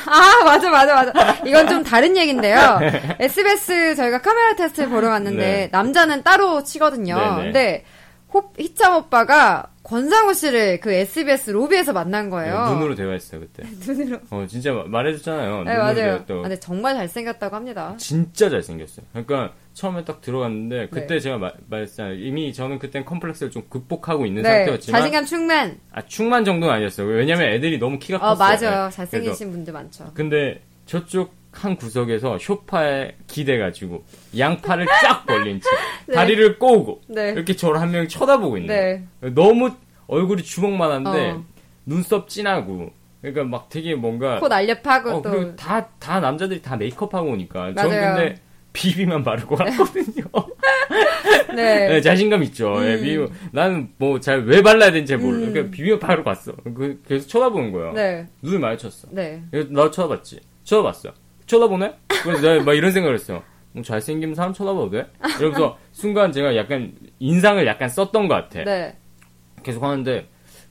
아, 맞아, 맞아, 맞아. 이건 좀 다른 얘기인데요. 네. 에스비에스 저희가 카메라 테스트를 보러 갔는데 네. 남자는 따로 치거든요. 네, 네. 근데 호, 희창 오빠가 권상우 씨를 그 에스비에스 로비에서 만난 거예요. 네, 눈으로 대화했어요, 그때. 눈으로. 어, 진짜 말해줬잖아요. 네, 맞아요. 아, 근데 정말 잘생겼다고 합니다. 진짜 잘생겼어요. 그러니까 처음에 딱 들어갔는데 그때 네. 제가 마, 말했잖아요. 이미 저는 그땐 컴플렉스를 좀 극복하고 있는 네. 상태였지만 자신감 충만. 아 충만 정도는 아니었어요. 왜냐면 애들이 너무 키가 어, 컸어요. 맞아. 네. 잘생기신 분들 많죠. 근데 저쪽 한 구석에서 쇼파에 기대가지고 양팔을 쫙 벌린 채 네. 다리를 꼬우고 네. 이렇게 저를 한 명이 쳐다보고 있는 네. 거예요. 너무 얼굴이 주먹만한데 어. 눈썹 진하고 그러니까 막 되게 뭔가 코 날렵 파고 어, 또 다 다 남자들이 다 메이크업 하고 오니까 저는 근데 비비만 바르고 왔거든요. 네. 네. 네 자신감 있죠. 음. 네, 비비 나는 뭐 잘 왜 발라야 되는지 잘 몰라. 음. 그러니까 비비만 바르고 왔어. 그 계속 쳐다보는 거예요. 네. 눈을 마주쳤어. 네. 나 쳐다봤지. 쳐다봤어. 쳐다보네? 그래서 내가 막 이런 생각을 했어요. 뭐 잘생긴 사람 쳐다봐도 돼? 이러면서 순간 제가 약간 인상을 약간 썼던 것 같아. 네. 계속 하는데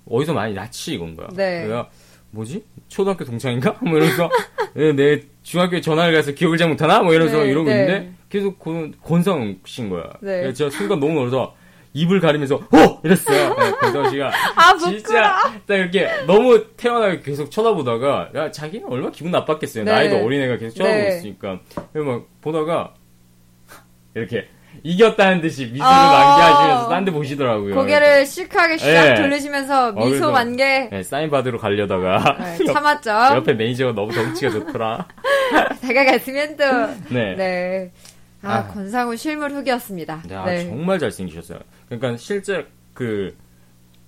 어디서 많이 낯이 익은 거야. 네. 내가 뭐지? 초등학교 동창인가? 뭐 이러면서 내, 내 중학교에 전화를 가서 기억을 잘 못하나? 뭐 이러면서 네, 이러고 네. 있는데 계속 고, 권성 씨인 거야. 네. 제가 순간 너무 놀라서 입을 가리면서 호! 이랬어요. 네, 권성 씨가 아, 진짜 딱 이렇게 너무 태연하게 계속 쳐다보다가 야 자기는 얼마나 기분 나빴겠어요. 네. 나이도 어린애가 계속 쳐다보고 네. 있으니까 막 보다가 이렇게 이겼다는 듯이 미소를 만개하시면서 딴 데 보시더라고요. 고개를 시크하게 샥 네. 돌리시면서 미소 어, 만개. 네, 사인 받으러 가려다가 네, 참았죠. 옆, 옆에 매니저가 너무 덩치가 좋더라. 다가갔으면 또 네. 네. 아, 아 권상우 실물 흑이었습니다. 네, 네. 정말 잘생기셨어요. 그러니까 실제 그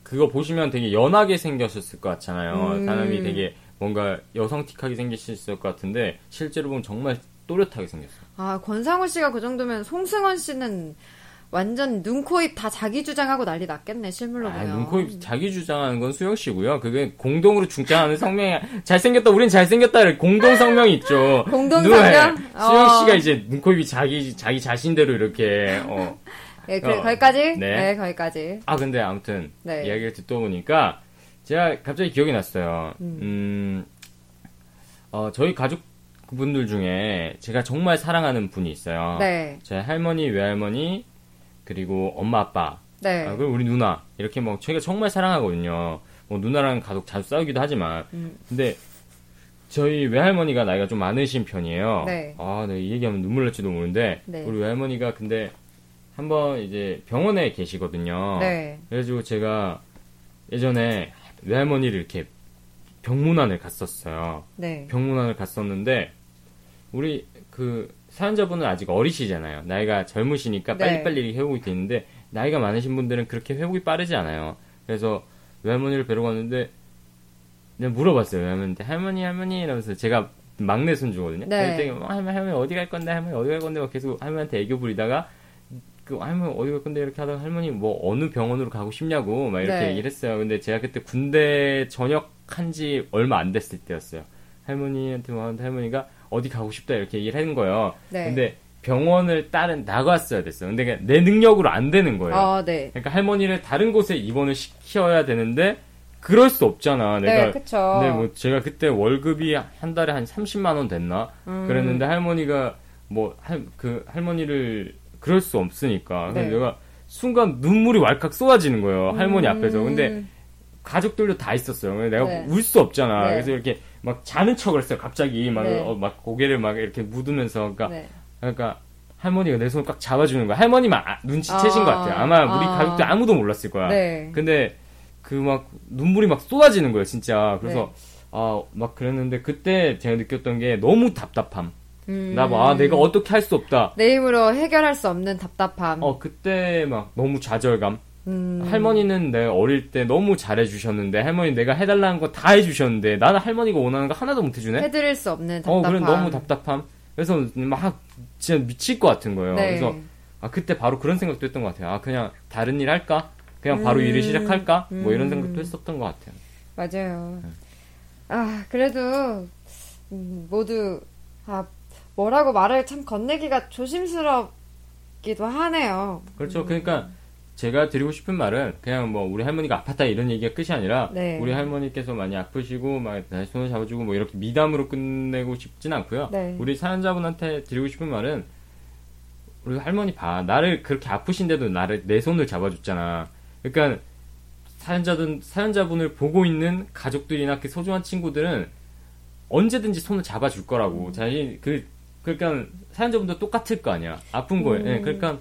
그거 보시면 되게 연하게 생겼었을 것 같잖아요. 음. 사람이 되게 뭔가 여성틱하게 생기셨을 것 같은데 실제로 보면 정말 또렷하게 생겼어요. 아, 권상우 씨가 그 정도면 송승헌 씨는 완전 눈, 코, 입 다 자기 주장하고 난리 났겠네, 실물로 아, 보면. 눈, 코, 입 자기 주장하는 건 수영 씨고요. 그게 공동으로 중장하는 성명이 잘생겼다, 우린 잘생겼다, 공동 성명이 있죠. 공동 성명? 수영 씨가 어. 이제 눈, 코, 입이 자기, 자기 자신대로 이렇게, 어. 예, 그래, 어. 거기까지? 네. 네, 거기까지. 아, 근데 아무튼, 네. 이야기를 듣다 보니까 제가 갑자기 기억이 났어요. 음, 음 어, 저희 가족, 분들 중에 제가 정말 사랑하는 분이 있어요. 네. 제 할머니, 외할머니, 그리고 엄마, 아빠, 네. 아, 그리고 우리 누나 이렇게 뭐 저희가 정말 사랑하거든요. 뭐 누나랑 가족 자주 싸우기도 하지만, 음. 근데 저희 외할머니가 나이가 좀 많으신 편이에요. 네. 아, 네, 이 얘기하면 눈물 날지도 모르는데 네. 우리 외할머니가 근데 한번 이제 병원에 계시거든요. 네. 그래가지고 제가 예전에 외할머니를 이렇게 병문안을 갔었어요. 네. 병문안을 갔었는데. 우리 그 사연자분은 아직 어리시잖아요. 나이가 젊으시니까 빨리빨리 네. 회복이 되는데 나이가 많으신 분들은 그렇게 회복이 빠르지 않아요. 그래서 외할머니를 뵈러 갔는데 내가 물어봤어요. 외할머니한테 할머니 할머니 이러면서 제가 막내 손주거든요. 네. 되게 막, 할머니 할머니 어디 갈 건데 할머니 어디 갈 건데 막 계속 할머니한테 애교 부리다가 그 할머니 어디 갈 건데 이렇게 하다가 할머니 뭐 어느 병원으로 가고 싶냐고 막 이렇게 네. 얘기를 했어요. 근데 제가 그때 군대 전역한 지 얼마 안 됐을 때였어요. 할머니한테 말하는데 할머니가 어디 가고 싶다 이렇게 얘기를 하는 거예요. 네. 근데 병원을 따른 나갔어야 됐어요. 근데 내 능력으로 안 되는 거예요. 아, 네. 그러니까 할머니를 다른 곳에 입원을 시켜야 되는데 그럴 수 없잖아. 내가 네, 그쵸. 근데 뭐 제가 그때 월급이 한 달에 한 삼십만 원 됐나? 음. 그랬는데 할머니가 뭐 할 그 할머니를 그럴 수 없으니까. 네. 내가 순간 눈물이 왈칵 쏟아지는 거예요. 할머니 음. 앞에서. 근데 가족들도 다 있었어요. 내가 네. 울 수 없잖아. 네. 그래서 이렇게 막 자는 척을 했어요. 갑자기 막, 네. 어, 막 고개를 막 이렇게 묻으면서 그러니까, 네. 그러니까 할머니가 내 손을 꽉 잡아주는 거야. 할머니만 아, 눈치채신 아, 것 같아요. 아마 우리 아. 가족들 아무도 몰랐을 거야. 네. 근데 그 막 눈물이 막 쏟아지는 거예요. 진짜. 그래서 네. 아, 막 그랬는데 그때 제가 느꼈던 게 너무 답답함. 음. 나 막 아, 내가 어떻게 할 수 없다. 내 힘으로 해결할 수 없는 답답함. 어 그때 막 너무 좌절감. 음... 할머니는 내 어릴 때 너무 잘해주셨는데 할머니 내가 해달라는 거 다 해주셨는데 나는 할머니가 원하는 거 하나도 못해주네. 해드릴 수 없는 답답함. 어, 그래 너무 답답함. 그래서 막 진짜 미칠 것 같은 거예요. 네. 그래서 아 그때 바로 그런 생각도 했던 것 같아요. 아 그냥 다른 일 할까? 그냥 바로 음... 일을 시작할까? 뭐 이런 생각도 했었던 것 같아요. 맞아요. 네. 아 그래도 모두 아 뭐라고 말을 참 건네기가 조심스럽기도 하네요. 그렇죠. 그러니까. 제가 드리고 싶은 말은 그냥 뭐 우리 할머니가 아팠다 이런 얘기가 끝이 아니라 네. 우리 할머니께서 많이 아프시고 막 다시 손을 잡아주고 뭐 이렇게 미담으로 끝내고 싶진 않고요. 네. 우리 사연자분한테 드리고 싶은 말은 우리 할머니 봐. 나를 그렇게 아프신데도 나를 내 손을 잡아줬잖아. 그러니까 사연자든 사연자분을 보고 있는 가족들이나 그 소중한 친구들은 언제든지 손을 잡아줄 거라고. 자신 그 그러니까 사연자분도 똑같을 거 아니야. 아픈 거예요. 음. 예, 그러니까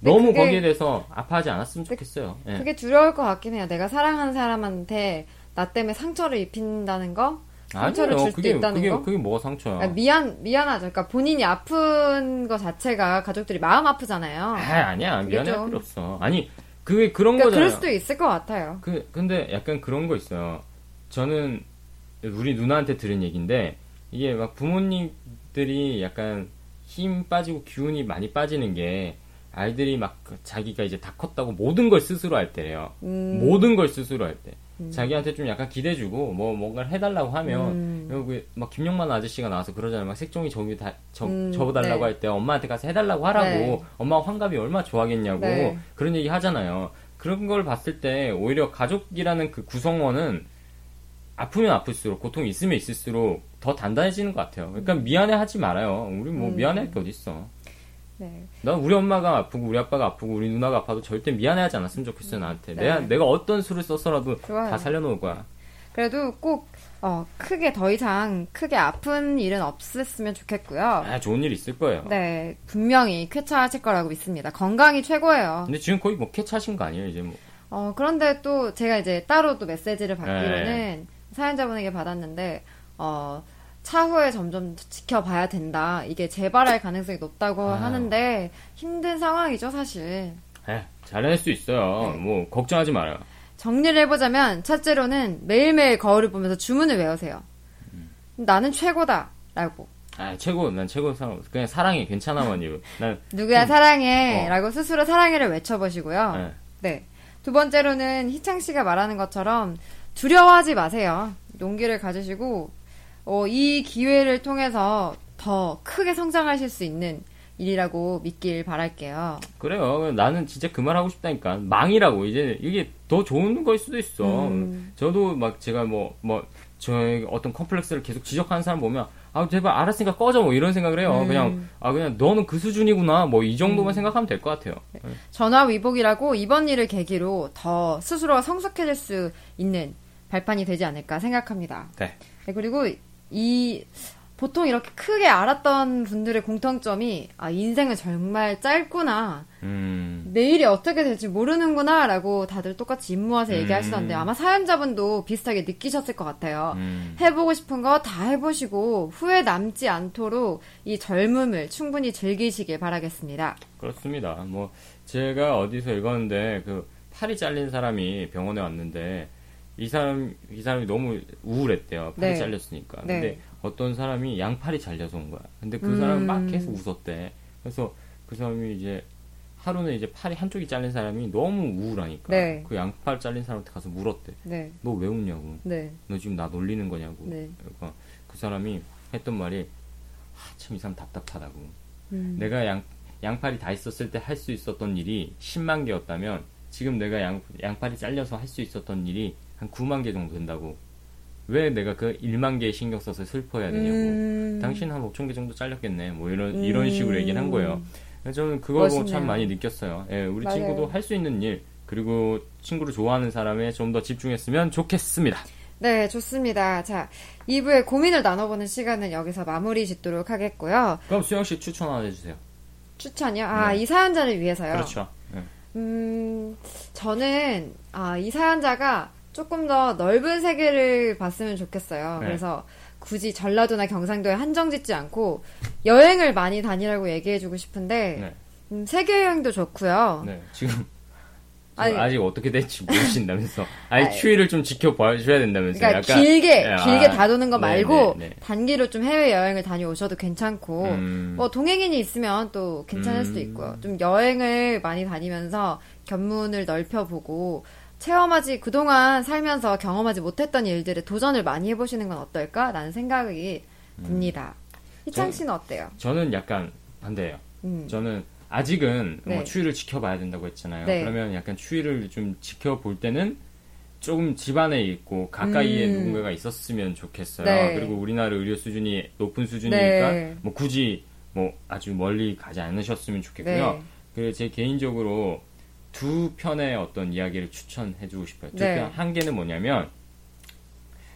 너무 그게, 거기에 대해서 아파하지 않았으면 좋겠어요. 그, 예. 그게 두려울 것 같긴 해요. 내가 사랑하는 사람한테 나 때문에 상처를 입힌다는 거? 상처를 줄 수 있다는 그게, 거? 그게 뭐가 상처야? 그러니까 미안, 미안하죠. 그러니까 본인이 아픈 거 자체가 가족들이 마음 아프잖아요. 아, 아니야. 미안할 좀... 필요 없어. 아니, 그게 그런 그러니까 거잖아요. 그럴 수도 있을 것 같아요. 그, 근데 약간 그런 거 있어요. 저는 우리 누나한테 들은 얘기인데, 이게 막 부모님들이 약간 힘 빠지고 기운이 많이 빠지는 게, 아이들이 막 자기가 이제 다 컸다고 모든 걸 스스로 할 때래요. 음. 모든 걸 스스로 할 때. 음. 자기한테 좀 약간 기대주고 뭐 뭔가를 해달라고 하면 음. 막 김용만 아저씨가 나와서 그러잖아요. 막 색종이 저기 다 저, 음. 접어달라고 네. 할 때 엄마한테 가서 해달라고 하라고 네. 엄마가 환갑이 얼마나 좋아하겠냐고 네. 그런 얘기 하잖아요. 그런 걸 봤을 때 오히려 가족이라는 그 구성원은 아프면 아플수록 고통이 있으면 있을수록 더 단단해지는 것 같아요. 그러니까 미안해하지 말아요. 우리 뭐 음. 미안해할 게 어딨어. 네. 난 우리 엄마가 아프고 우리 아빠가 아프고 우리 누나가 아파도 절대 미안해하지 않았으면 좋겠어. 나한테 네. 내가, 내가 어떤 수를 썼어라도 좋아요. 다 살려놓을 거야. 그래도 꼭 어, 크게 더 이상 크게 아픈 일은 없었으면 좋겠고요. 아, 좋은 일 있을 거예요. 네, 분명히 쾌차하실 거라고 믿습니다. 건강이 최고예요. 근데 지금 거의 뭐 쾌차하신 거 아니에요 이제 뭐. 어, 그런데 또 제가 이제 따로 또 메시지를 받기로는 네. 사연자분에게 받았는데 어. 차후에 점점 지켜봐야 된다. 이게 재발할 가능성이 높다고 아유. 하는데 힘든 상황이죠, 사실. 에, 잘해낼 수 있어요. 네. 뭐 걱정하지 말아요. 정리를 해보자면 첫째로는 매일매일 거울을 보면서 주문을 외우세요. 음. 나는 최고다 라고. 아, 최고. 난 최고 사람. 그냥 사랑해. 괜찮아만 이거. 난 누구야 음. 사랑해. 어. 라고 스스로 사랑해를 외쳐보시고요. 에. 네. 두 번째로는 희창 씨가 말하는 것처럼 두려워하지 마세요. 용기를 가지시고 어, 이 기회를 통해서 더 크게 성장하실 수 있는 일이라고 믿길 바랄게요. 그래요. 나는 진짜 그 말 하고 싶다니까. 망이라고. 이제 이게 더 좋은 걸 수도 있어. 음. 저도 막 제가 뭐, 뭐, 저 어떤 컴플렉스를 계속 지적하는 사람 보면 아, 제발 알았으니까 꺼져 뭐 이런 생각을 해요. 음. 그냥, 아, 그냥 너는 그 수준이구나. 뭐 이 정도만 음. 생각하면 될 것 같아요. 네. 전화위복이라고 이번 일을 계기로 더 스스로가 성숙해질 수 있는 발판이 되지 않을까 생각합니다. 네. 네 그리고 이 보통 이렇게 크게 알았던 분들의 공통점이 아 인생은 정말 짧구나 음. 내일이 어떻게 될지 모르는구나 라고 다들 똑같이 임무와서 음. 얘기하시던데 아마 사연자분도 비슷하게 느끼셨을 것 같아요. 음. 해보고 싶은 거 다 해보시고 후회 남지 않도록 이 젊음을 충분히 즐기시길 바라겠습니다. 그렇습니다. 뭐 제가 어디서 읽었는데 그 팔이 잘린 사람이 병원에 왔는데 이 사람, 이 사람이 너무 우울했대요. 팔이 네. 잘렸으니까. 근데 네. 어떤 사람이 양팔이 잘려서 온 거야. 근데 그 음. 사람은 막 계속 웃었대. 그래서 그 사람이 이제 하루는 이제 팔이 한쪽이 잘린 사람이 너무 우울하니까 네. 그 양팔 잘린 사람한테 가서 물었대. 네. 너 왜 웃냐고. 네. 너 지금 나 놀리는 거냐고. 네. 그러니까 그 사람이 했던 말이 아, 참 이 사람 답답하다고. 음. 내가 양, 양팔이 다 있었을 때 할 수 있었던 일이 십만 개였다면 지금 내가 양, 양팔이 잘려서 할 수 있었던 일이 한 구만 개 정도 된다고. 왜 내가 그 일만 개에 신경 써서 슬퍼해야 되냐고. 음... 당신 한 오천 개 정도 잘렸겠네. 뭐 이런 음... 이런 식으로 얘기를 한 거예요. 저는 그걸 보고 참 많이 느꼈어요. 예, 우리 맞아요. 친구도 할 수 있는 일 그리고 친구를 좋아하는 사람에 좀 더 집중했으면 좋겠습니다. 네, 좋습니다. 자, 이 부의 고민을 나눠보는 시간은 여기서 마무리 짓도록 하겠고요. 그럼 수영 씨 추천 하나 해주세요. 추천이요? 아, 네. 이 사연자를 위해서요? 그렇죠. 네. 음, 저는 아, 이 사연자가 조금 더 넓은 세계를 봤으면 좋겠어요. 네. 그래서 굳이 전라도나 경상도에 한정짓지 않고 여행을 많이 다니라고 얘기해주고 싶은데 네. 음, 세계 여행도 좋고요. 네, 지금, 지금 아니, 아직 어떻게 될지 모르신다면서 아니, 아니 추위를 좀 지켜봐주셔야 된다면서 그러니까 약간, 길게 네, 길게 아, 다도는 거 말고 네, 네, 네. 단기로 좀 해외 여행을 다녀오셔도 괜찮고 음. 뭐 동행인이 있으면 또 괜찮을 음. 수도 있고요. 좀 여행을 많이 다니면서 견문을 넓혀보고 체험하지, 그동안 살면서 경험하지 못했던 일들에 도전을 많이 해보시는 건 어떨까라는 생각이 듭니다. 음. 희창 씨는 어때요? 저는 약간 반대예요. 음. 저는 아직은 네. 뭐 추위를 지켜봐야 된다고 했잖아요. 네. 그러면 약간 추위를 좀 지켜볼 때는 조금 집안에 있고 가까이에 음. 누군가가 있었으면 좋겠어요. 네. 그리고 우리나라 의료 수준이 높은 수준이니까 네. 뭐 굳이 뭐 아주 멀리 가지 않으셨으면 좋겠고요. 네. 그리고 제 개인적으로 두 편의 어떤 이야기를 추천해주고 싶어요. 두 편, 네. 한 개는 뭐냐면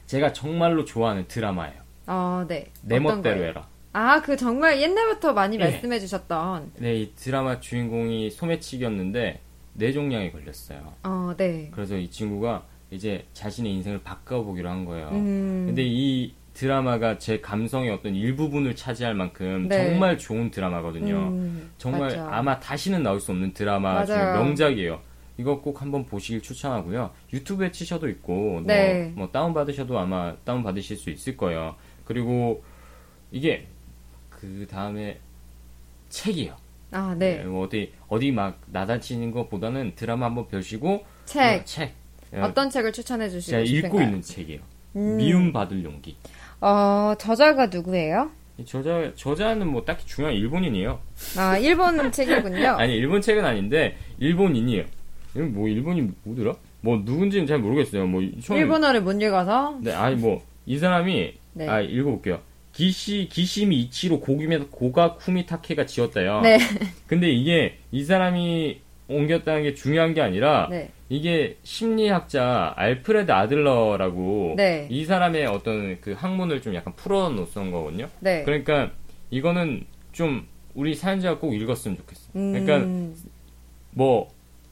제가 정말로 좋아하는 드라마예요. 어, 네. 내 멋대로 거예요? 해라. 아, 그 정말 옛날부터 많이 네. 말씀해 주셨던. 네, 이 드라마 주인공이 소매치기였는데 뇌종양에 걸렸어요. 어, 네. 그래서 이 친구가 이제 자신의 인생을 바꿔보기로 한 거예요. 음. 근데 이 드라마가 제 감성의 어떤 일부분을 차지할 만큼 네. 정말 좋은 드라마거든요. 음, 정말 맞죠. 아마 다시는 나올 수 없는 드라마 중에 명작이에요. 이거 꼭 한번 보시길 추천하고요. 유튜브에 치셔도 있고 네. 뭐, 뭐 다운받으셔도 아마 다운받으실 수 있을 거예요. 그리고 이게 그 다음에 책이에요. 아, 네. 네 뭐 어디 어디 막 나다치는 것보다는 드라마 한번 벼시고 책. 어, 책. 어떤 책을 추천해 주시고 싶은가요? 제가 읽고 있는 책이에요. 음. 미움받을 용기. 어, 저자가 누구예요? 저자, 저자는 뭐 딱히 중요한 일본인이에요. 아, 일본 책이군요? 아니, 일본 책은 아닌데, 일본인이에요. 뭐, 일본인 뭐더라? 뭐, 누군지는 잘 모르겠어요. 뭐, 처음에... 일본어를 못 읽어서? 네, 아니, 뭐, 이 사람이, 네. 아, 읽어볼게요. 기시, 기시미 이치로 고기메, 고가쿠미타케가 지었다요. 네. 근데 이게, 이 사람이 옮겼다는 게 중요한 게 아니라, 네. 이게 심리학자 알프레드 아들러라고 네. 이 사람의 어떤 그 학문을 좀 약간 풀어놓은 거거든요. 네. 그러니까 이거는 좀 우리 사연자가 꼭 읽었으면 좋겠어. 음... 그러니까 뭐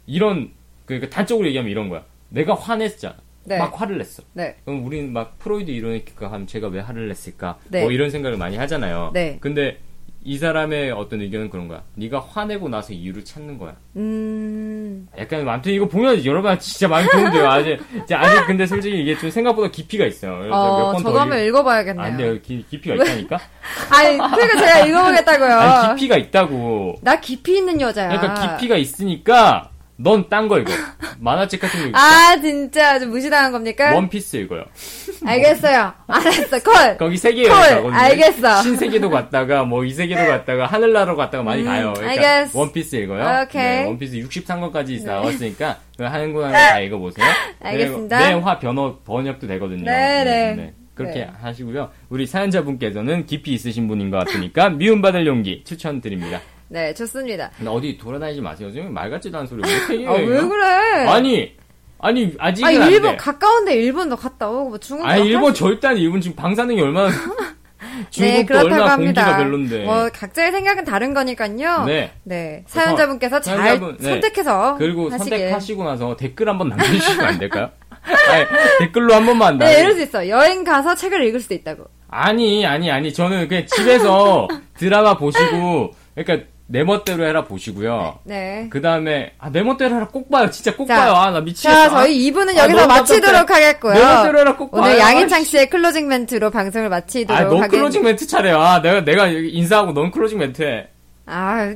이런 그러니까 단적으로 얘기하면 이런 거야. 내가 화냈잖아. 네. 막 화를 냈어. 네. 그럼 우리는 막 프로이드 이론에 하면 제가 왜 화를 냈을까? 네. 뭐 이런 생각을 많이 하잖아요. 네. 근데 이 사람의 어떤 의견은 그런 거야. 네가 화내고 나서 이유를 찾는 거야. 음. 약간, 아무튼 이거 보면 여러분 진짜 많이 좋은데요. 아직, 아직 근데 솔직히 이게 좀 생각보다 깊이가 있어요. 어, 몇 번 저도 한번 읽... 읽어봐야겠네요. 안 돼요. 기, 깊이가 있다니까? 아니, 그러니까 제가 읽어보겠다고요. 아니, 깊이가 있다고. 나 깊이 있는 여자야. 그러니까 깊이가 있으니까 넌 딴 거 읽어. 만화책 같은 거 읽어. 아, 진짜 아주 무시당한 겁니까? 원피스 읽어요. 알겠어요. 알았어. 콜. 거기 세계에 콜. 알겠어. 신세계도 갔다가 뭐 이세계도 갔다가 하늘나라로 갔다가 많이 음, 가요. 그러니까 알겠어. 원피스 읽어요. 오케이. 네, 원피스 육십삼 권까지 나왔으니까 한권한권 다 읽어보세요. 알겠습니다. 내화 변호 번역도 되거든요. 네네. 네, 네. 그렇게 네. 하시고요. 우리 사연자분께서는 깊이 있으신 분인 것 같으니까 미움받을 용기 추천드립니다. 네, 좋습니다. 근데 어디 돌아다니지 마세요. 지금 말 같지도 않은 소리 왜 해요? 아, 왜 그래? 아니, 아니, 아직은 아니, 일본, 안 돼. 가까운데 일본도 갔다 오고, 뭐 중국도. 아니, 일본 할... 절대 아니, 일본 지금 방사능이 얼마나. 중국도 네, 얼마나 합니다. 공기가 별론데. 뭐, 각자의 생각은 다른 거니까요. 네. 네. 사연자분께서 잘 사연자분, 네. 선택해서. 그리고 하시길. 선택하시고 나서 댓글 한번 남겨주시면 안 될까요? 아니, 댓글로 한 번만 남겨. 네, 이럴 수 있어. 여행 가서 책을 읽을 수도 있다고. 아니, 아니, 아니. 저는 그냥 집에서 드라마 보시고, 그러니까, 내 멋대로 해라 보시고요. 네. 네. 그 다음에 아, 내 멋대로 해라 꼭 봐요. 진짜 꼭 자, 봐요. 아, 나 미치겠어. 자, 저희 이 부는 여기서 아, 마치도록 하겠고요. 내 멋대로 해라 꼭 오늘 봐요. 오늘 양희창 씨의 클로징 멘트로 방송을 마치도록 하겠습니다. 아, 넌 하겠... 클로징 멘트 차례야. 아, 내가 내가 인사하고 넌 클로징 멘트해. 아,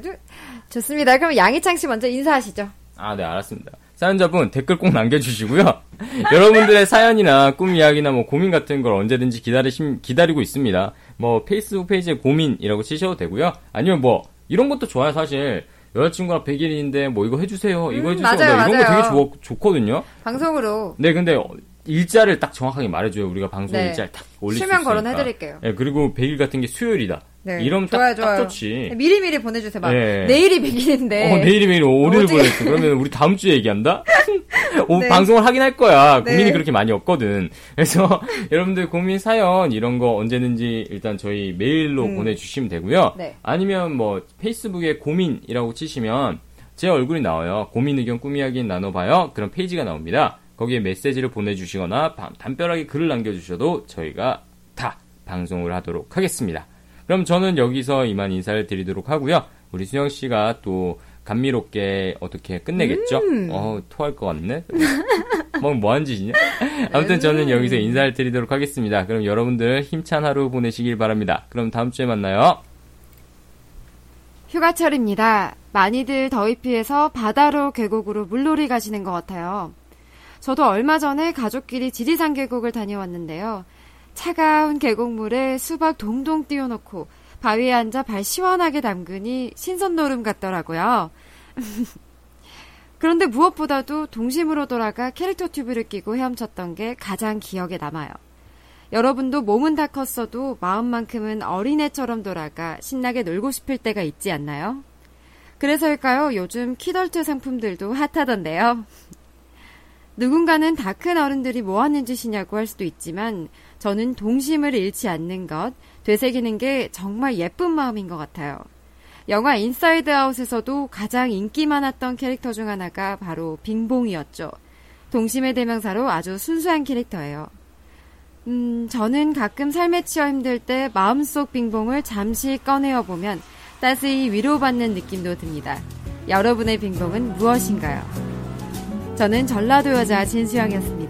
좋습니다. 그럼 양희창 씨 먼저 인사하시죠. 아, 네, 알았습니다. 사연자분 댓글 꼭 남겨주시고요. 여러분들의 사연이나 꿈 이야기나 뭐 고민 같은 걸 언제든지 기다리심 기다리고 있습니다. 뭐 페이스북 페이지에 고민이라고 치셔도 되고요. 아니면 뭐 이런 것도 좋아요, 사실. 여자친구랑 백일인데, 뭐, 이거 해주세요. 이거 음, 해주세요. 맞아요, 나 이런 맞아요. 거 되게 좋, 좋거든요. 방송으로. 네, 근데, 일자를 딱 정확하게 말해줘요. 우리가 방송 네. 일자를 딱 올릴 수 있으니까. 실명 거론해드릴게요. 네, 그리고 백일 같은 게 수요일이다. 네. 이러면 좋아요, 딱, 좋아요. 딱 좋지. 미리미리 보내주세요. 막, 네. 내일이 백일인데. 어, 내일이 백일, 오늘 보냈어. 그러면 우리 다음 주에 얘기한다? 오, 네. 방송을 하긴 할 거야. 고민이 네. 그렇게 많이 없거든. 그래서 여러분들 고민 사연 이런 거 언제든지 일단 저희 메일로 음. 보내주시면 되고요. 네. 아니면 뭐 페이스북에 고민이라고 치시면 제 얼굴이 나와요. 고민 의견 꿈 이야기 나눠봐요. 그런 페이지가 나옵니다. 거기에 메시지를 보내주시거나 담벼락에 글을 남겨주셔도 저희가 다 방송을 하도록 하겠습니다. 그럼 저는 여기서 이만 인사를 드리도록 하고요. 우리 수영 씨가 또 감미롭게 어떻게 끝내겠죠? 음. 어, 토할 것 같네? 막 뭐한 짓이냐? 아무튼 저는 여기서 인사를 드리도록 하겠습니다. 그럼 여러분들 힘찬 하루 보내시길 바랍니다. 그럼 다음 주에 만나요. 휴가철입니다. 많이들 더위 피해서 바다로 계곡으로 물놀이 가시는 것 같아요. 저도 얼마 전에 가족끼리 지리산 계곡을 다녀왔는데요. 차가운 계곡물에 수박 동동 띄워놓고 바위에 앉아 발 시원하게 담그니 신선놀음 같더라고요. 그런데 무엇보다도 동심으로 돌아가 캐릭터 튜브를 끼고 헤엄쳤던 게 가장 기억에 남아요. 여러분도 몸은 다 컸어도 마음만큼은 어린애처럼 돌아가 신나게 놀고 싶을 때가 있지 않나요? 그래서일까요? 요즘 키덜트 상품들도 핫하던데요. 누군가는 다 큰 어른들이 뭐 하는 짓이냐고 할 수도 있지만 저는 동심을 잃지 않는 것, 되새기는 게 정말 예쁜 마음인 것 같아요. 영화 인사이드 아웃에서도 가장 인기 많았던 캐릭터 중 하나가 바로 빙봉이었죠. 동심의 대명사로 아주 순수한 캐릭터예요. 음, 저는 가끔 삶에 치여 힘들 때 마음속 빙봉을 잠시 꺼내어 보면 따스히 위로받는 느낌도 듭니다. 여러분의 빙봉은 무엇인가요? 저는 전라도 여자 진수영이었습니다.